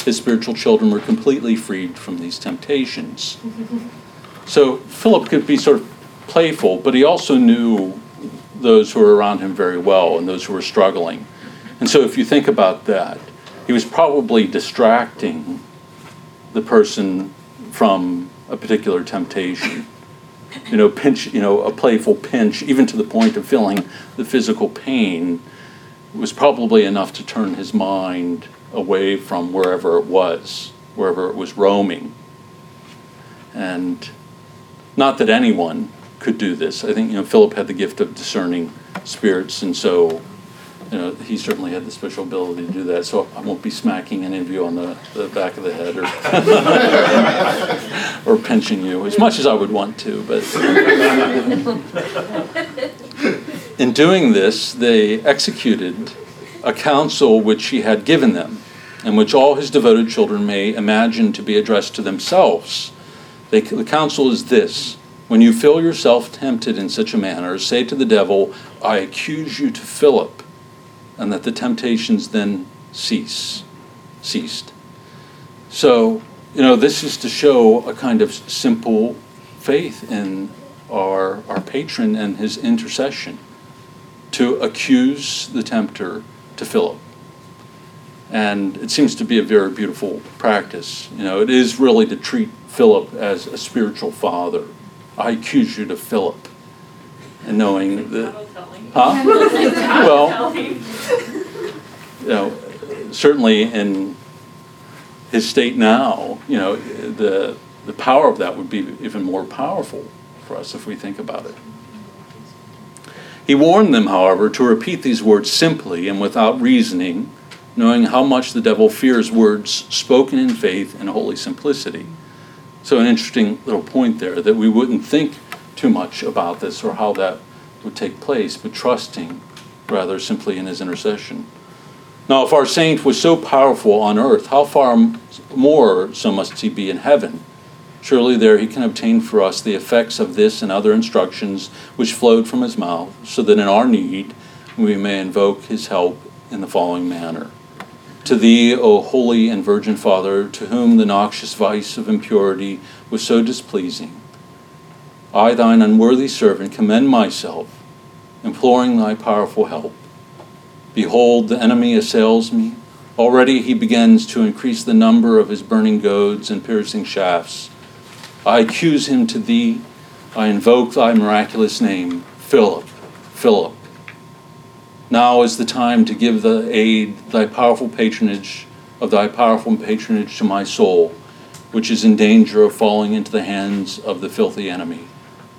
His spiritual children were completely freed from these temptations. So Philip could be sort of playful, but he also knew those who were around him very well and those who were struggling. And so if you think about that, he was probably distracting the person from a particular temptation. You know, pinch, you know, a playful pinch, even to the point of feeling the physical pain, was probably enough to turn his mind away from wherever it was, wherever it was roaming. And not that anyone could do this. I think, you know, Philip had the gift of discerning spirits, and so, you know, he certainly had the special ability to do that. So I won't be smacking any of you on the, the back of the head or, or pinching you, as much as I would want to. But in doing this, they executed a counsel which he had given them, and which all his devoted children may imagine to be addressed to themselves. They, the counsel is this: when you feel yourself tempted in such a manner, say to the devil, I accuse you to Philip, and that the temptations then cease, ceased. So, you know, this is to show a kind of simple faith in our, our patron and his intercession, to accuse the tempter to Philip. And it seems to be a very beautiful practice. You know, it is really to treat Philip as a spiritual father. I accuse you to Philip. And knowing that, huh? Well, you know, certainly in his state now, you know, the the power of that would be even more powerful for us if we think about it. He warned them, however, to repeat these words simply and without reasoning, knowing how much the devil fears words spoken in faith and holy simplicity. So an interesting little point there, that we wouldn't think too much about this or how that would take place, but trusting rather simply in his intercession. Now, if our saint was so powerful on earth, how far more so must he be in heaven? Surely there he can obtain for us the effects of this and other instructions which flowed from his mouth, so that in our need we may invoke his help in the following manner. To thee, O holy and virgin Father, to whom the noxious vice of impurity was so displeasing, I, thine unworthy servant, commend myself, imploring thy powerful help. Behold, the enemy assails me. Already he begins to increase the number of his burning goads and piercing shafts. I accuse him to thee. I invoke thy miraculous name, Philip, Philip. Now is the time to give the aid, thy powerful patronage, of thy powerful patronage to my soul, which is in danger of falling into the hands of the filthy enemy.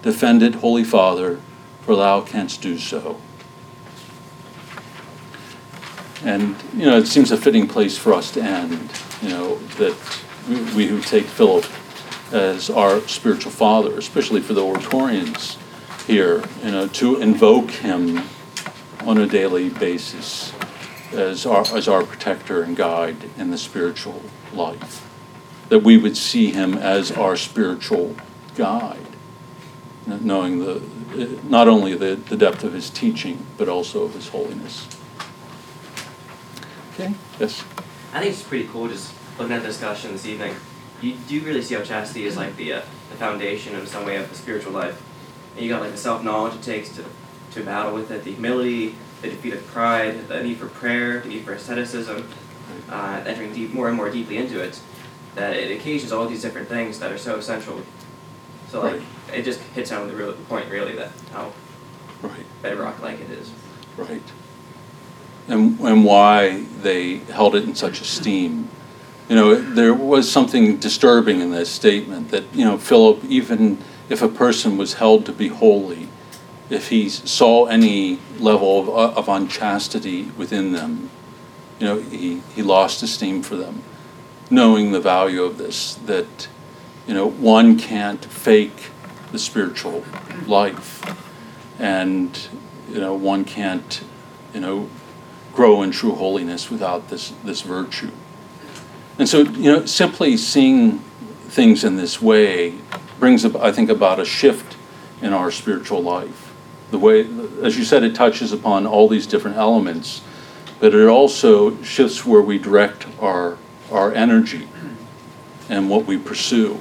Defend it, Holy Father, for thou canst do so. And, you know, it seems a fitting place for us to end, you know, that we, we who take Philip as our spiritual father, especially for the Oratorians here, you know, to invoke him on a daily basis as our, as our protector and guide in the spiritual life, that we would see him as our spiritual guide, knowing the not only the, the depth of his teaching, but also of his holiness. Okay, yes? I think it's pretty cool just looking at the discussion this evening. You do really see how chastity is like the, uh, the foundation in some way of the spiritual life. And you got like the self-knowledge it takes to to battle with it, the humility, the defeat of pride, the need for prayer, the need for asceticism, uh, entering deep, more and more deeply into it, that it occasions all these different things that are so essential. So like, right. It just hits on the, real, the point, really, that how right. bedrock-like it is. Right. And, and why they held it in such esteem. You know, there was something disturbing in that statement that, you know, Philip, even if a person was held to be holy, if he saw any level of, uh, of unchastity within them, you know, he, he lost esteem for them, knowing the value of this, that, you know, one can't fake the spiritual life, and, you know, one can't, you know, grow in true holiness without this, this virtue. And so, you know, simply seeing things in this way brings, I think, about a shift in our spiritual life. The way, as you said, it touches upon all these different elements, but it also shifts where we direct our our energy and what we pursue.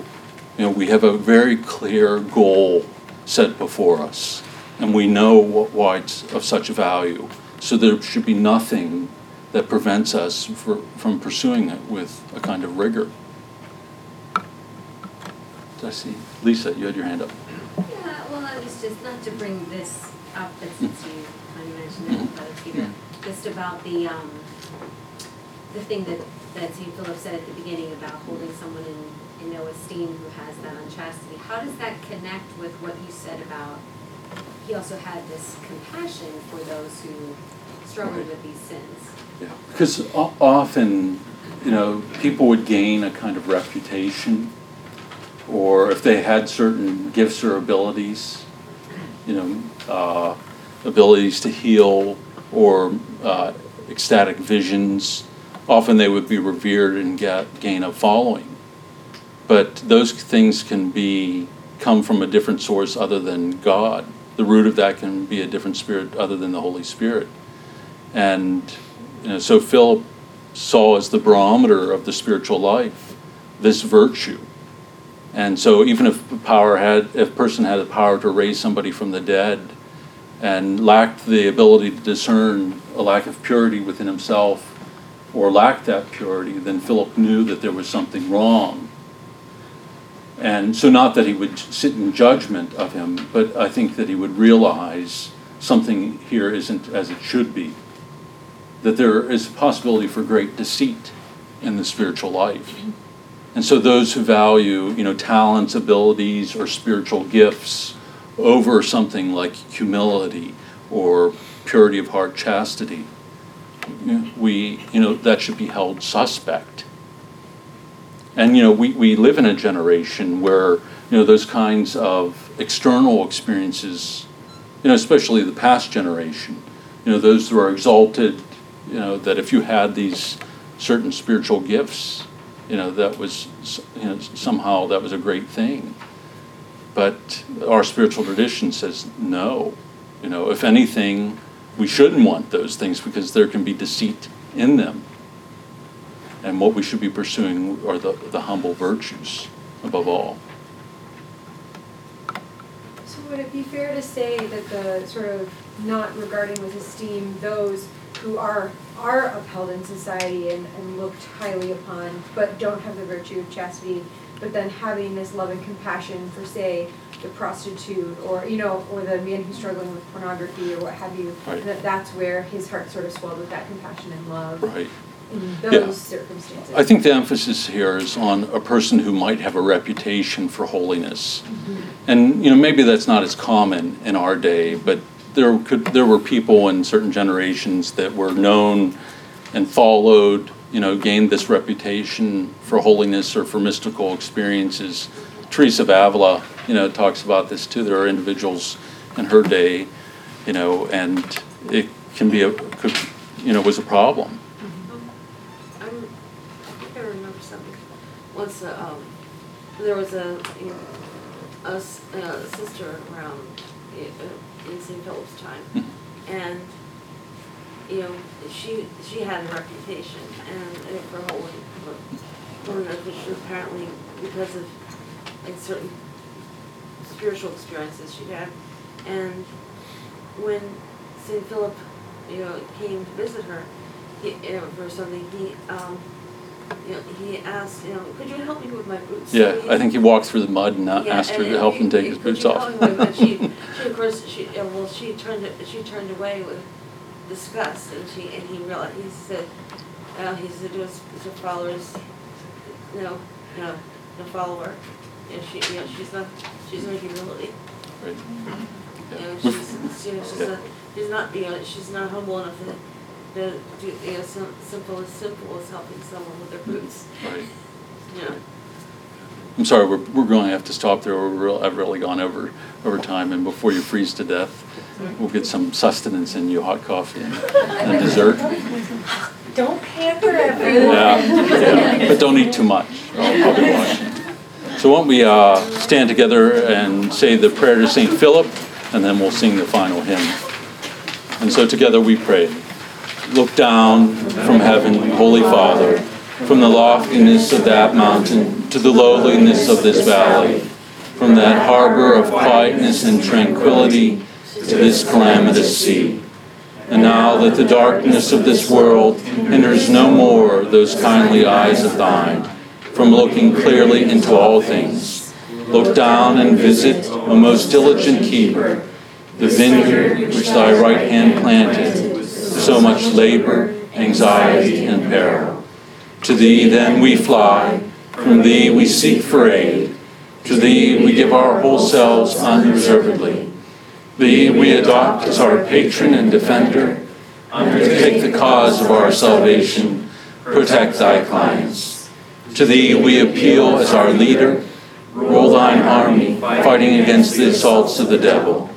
You know, we have a very clear goal set before us, and we know what, why it's of such value. So there should be nothing that prevents us for, from pursuing it with a kind of rigor. Did I see? Lisa, you had your hand up. Yeah, well, I was just, not to bring this up, but since you kind of mentioned it, Father Peter, mm-hmm. just about the um, the thing that, that Saint Philip said at the beginning about holding someone in, in no esteem who has that unchastity. How does that connect with what you said about, he also had this compassion for those who struggled right. with these sins? Yeah, because o- often, you know, people would gain a kind of reputation, or if they had certain gifts or abilities, you know, uh, abilities to heal or uh, ecstatic visions, often they would be revered and get, gain a following. But those things can be come from a different source other than God. The root of that can be a different spirit other than the Holy Spirit. And, you know, so Philip saw as the barometer of the spiritual life this virtue. And so even if power had, if person had the power to raise somebody from the dead and lacked the ability to discern a lack of purity within himself or lacked that purity, then Philip knew that there was something wrong. And so not that he would sit in judgment of him, but I think that he would realize something here isn't as it should be, that there is a possibility for great deceit in the spiritual life. And so those who value, you know, talents, abilities, or spiritual gifts over something like humility or purity of heart, chastity, we, you know, that should be held suspect. And, you know, we, we live in a generation where, you know, those kinds of external experiences, you know, especially the past generation, you know, those who are exalted, you know, that if you had these certain spiritual gifts, you know, that was, you know, somehow that was a great thing. But our spiritual tradition says, no, you know, if anything, we shouldn't want those things because there can be deceit in them. And what we should be pursuing are the, the humble virtues above all. So would it be fair to say that the sort of not regarding with esteem those who are are upheld in society and, and looked highly upon, but don't have the virtue of chastity, but then having this love and compassion for, say, the prostitute or, you know, or the man who's struggling with pornography or what have you, right. that that's where his heart sort of swelled with that compassion and love right. in those yeah. circumstances? I think the emphasis here is on a person who might have a reputation for holiness. Mm-hmm. And, you know, maybe that's not as common in our day, but There could there were people in certain generations that were known and followed, you know, gained this reputation for holiness or for mystical experiences. Teresa of Avila, you know, talks about this too. There are individuals in her day, you know, and it can be a, could, you know, was a problem. Mm-hmm. Um, I think I remember something. Once uh, um, there was a, you know, a, a sister around. You know, in Saint Philip's time, and, you know, she she had a reputation and uh, for holy, for pornography, apparently because of like certain spiritual experiences she had, and when Saint Philip, you know, came to visit her, he, you know, for something, he um, you know, he asked, you know, could you help me with my boots? Yeah, so he, I think he walked through the mud and yeah, asked her and to help he, him take he, his boots off. she, she, of course, she well, she turned she turned away with disgust, and she and he realized he said, uh, he said to his, his followers, you know, you know, can follow her. And she, you know, she's not, she's in humility. Right. Yeah. You know, she's, you know, she's yeah. not, she's not, you know, she's not humble enough to, to do, you know, some, simple as simple as helping someone with their boots. Right. You know. I'm sorry, we're we're going to have to stop there. We're real, I've really gone over over time, and before you freeze to death, we'll get some sustenance in you, hot coffee and, and dessert. Don't pamper everyone. Yeah, yeah, but don't eat too much. I'll probably watch it. So why don't we uh, stand together and say the prayer to Saint Philip, and then we'll sing the final hymn. And so together we pray. Look down from heaven, Holy Father, from the loftiness of that mountain to the lowliness of this valley, from that harbor of quietness and tranquility to this calamitous sea. And now that the darkness of this world hinders no more those kindly eyes of thine from looking clearly into all things, look down and visit, O most diligent keeper, the vineyard which thy right hand planted with so much labor, anxiety, and peril. To thee then we fly, from thee we seek for aid, to thee we give our whole selves unreservedly. Thee we adopt as our patron and defender. Undertake the cause of our salvation. Protect thy clients. To thee we appeal as our leader. Roll thine army, fighting against the assaults of the devil.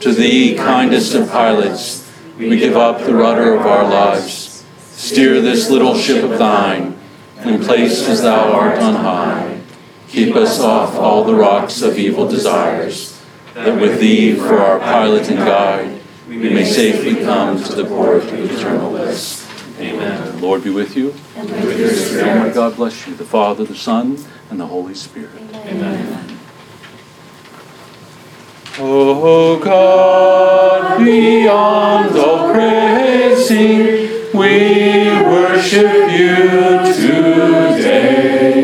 To thee, kindest of pilots, we give up the rudder of our lives. Steer this little ship of thine, and placed as thou art on high, keep us off all the rocks of evil desires, that with thee for our pilot and guide, we may safely come to the port of eternal bliss. Amen. The Lord be with you. And with your spirit. God bless you, the Father, the Son, and the Holy Spirit. Amen. Amen. O God, beyond all praising, we worship you today,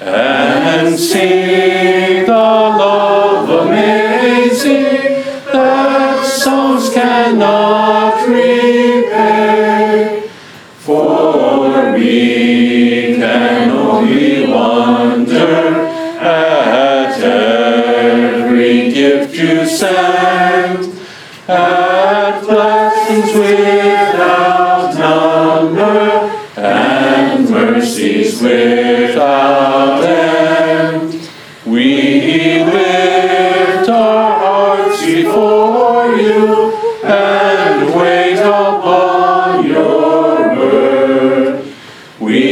and sing the love amazing that songs cannot repay. For we can only wonder at every gift you send, at blessings without and mercies without end. We lift our hearts before you and wait upon your word. We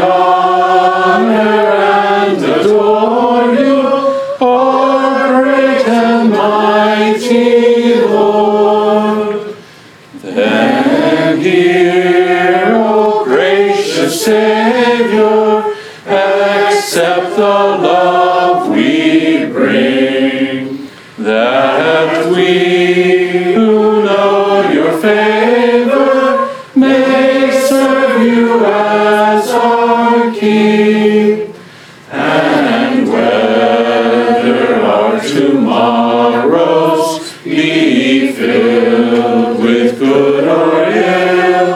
honor and adore you, our great and mighty Lord. Then hear, Savior, accept the love we bring, that we who know your favor may serve you as our King. And whether our tomorrows be filled with good or ill,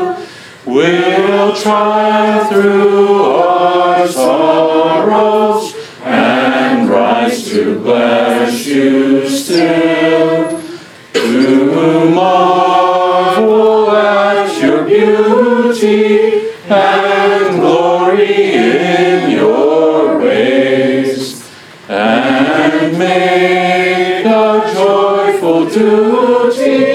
we'll triumph through our sorrows and rise to bless you still. To marvel at your beauty and glory in your ways, and make a joyful duty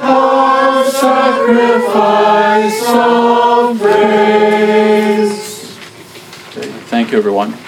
our sacrifice of praise. Thank you, everyone.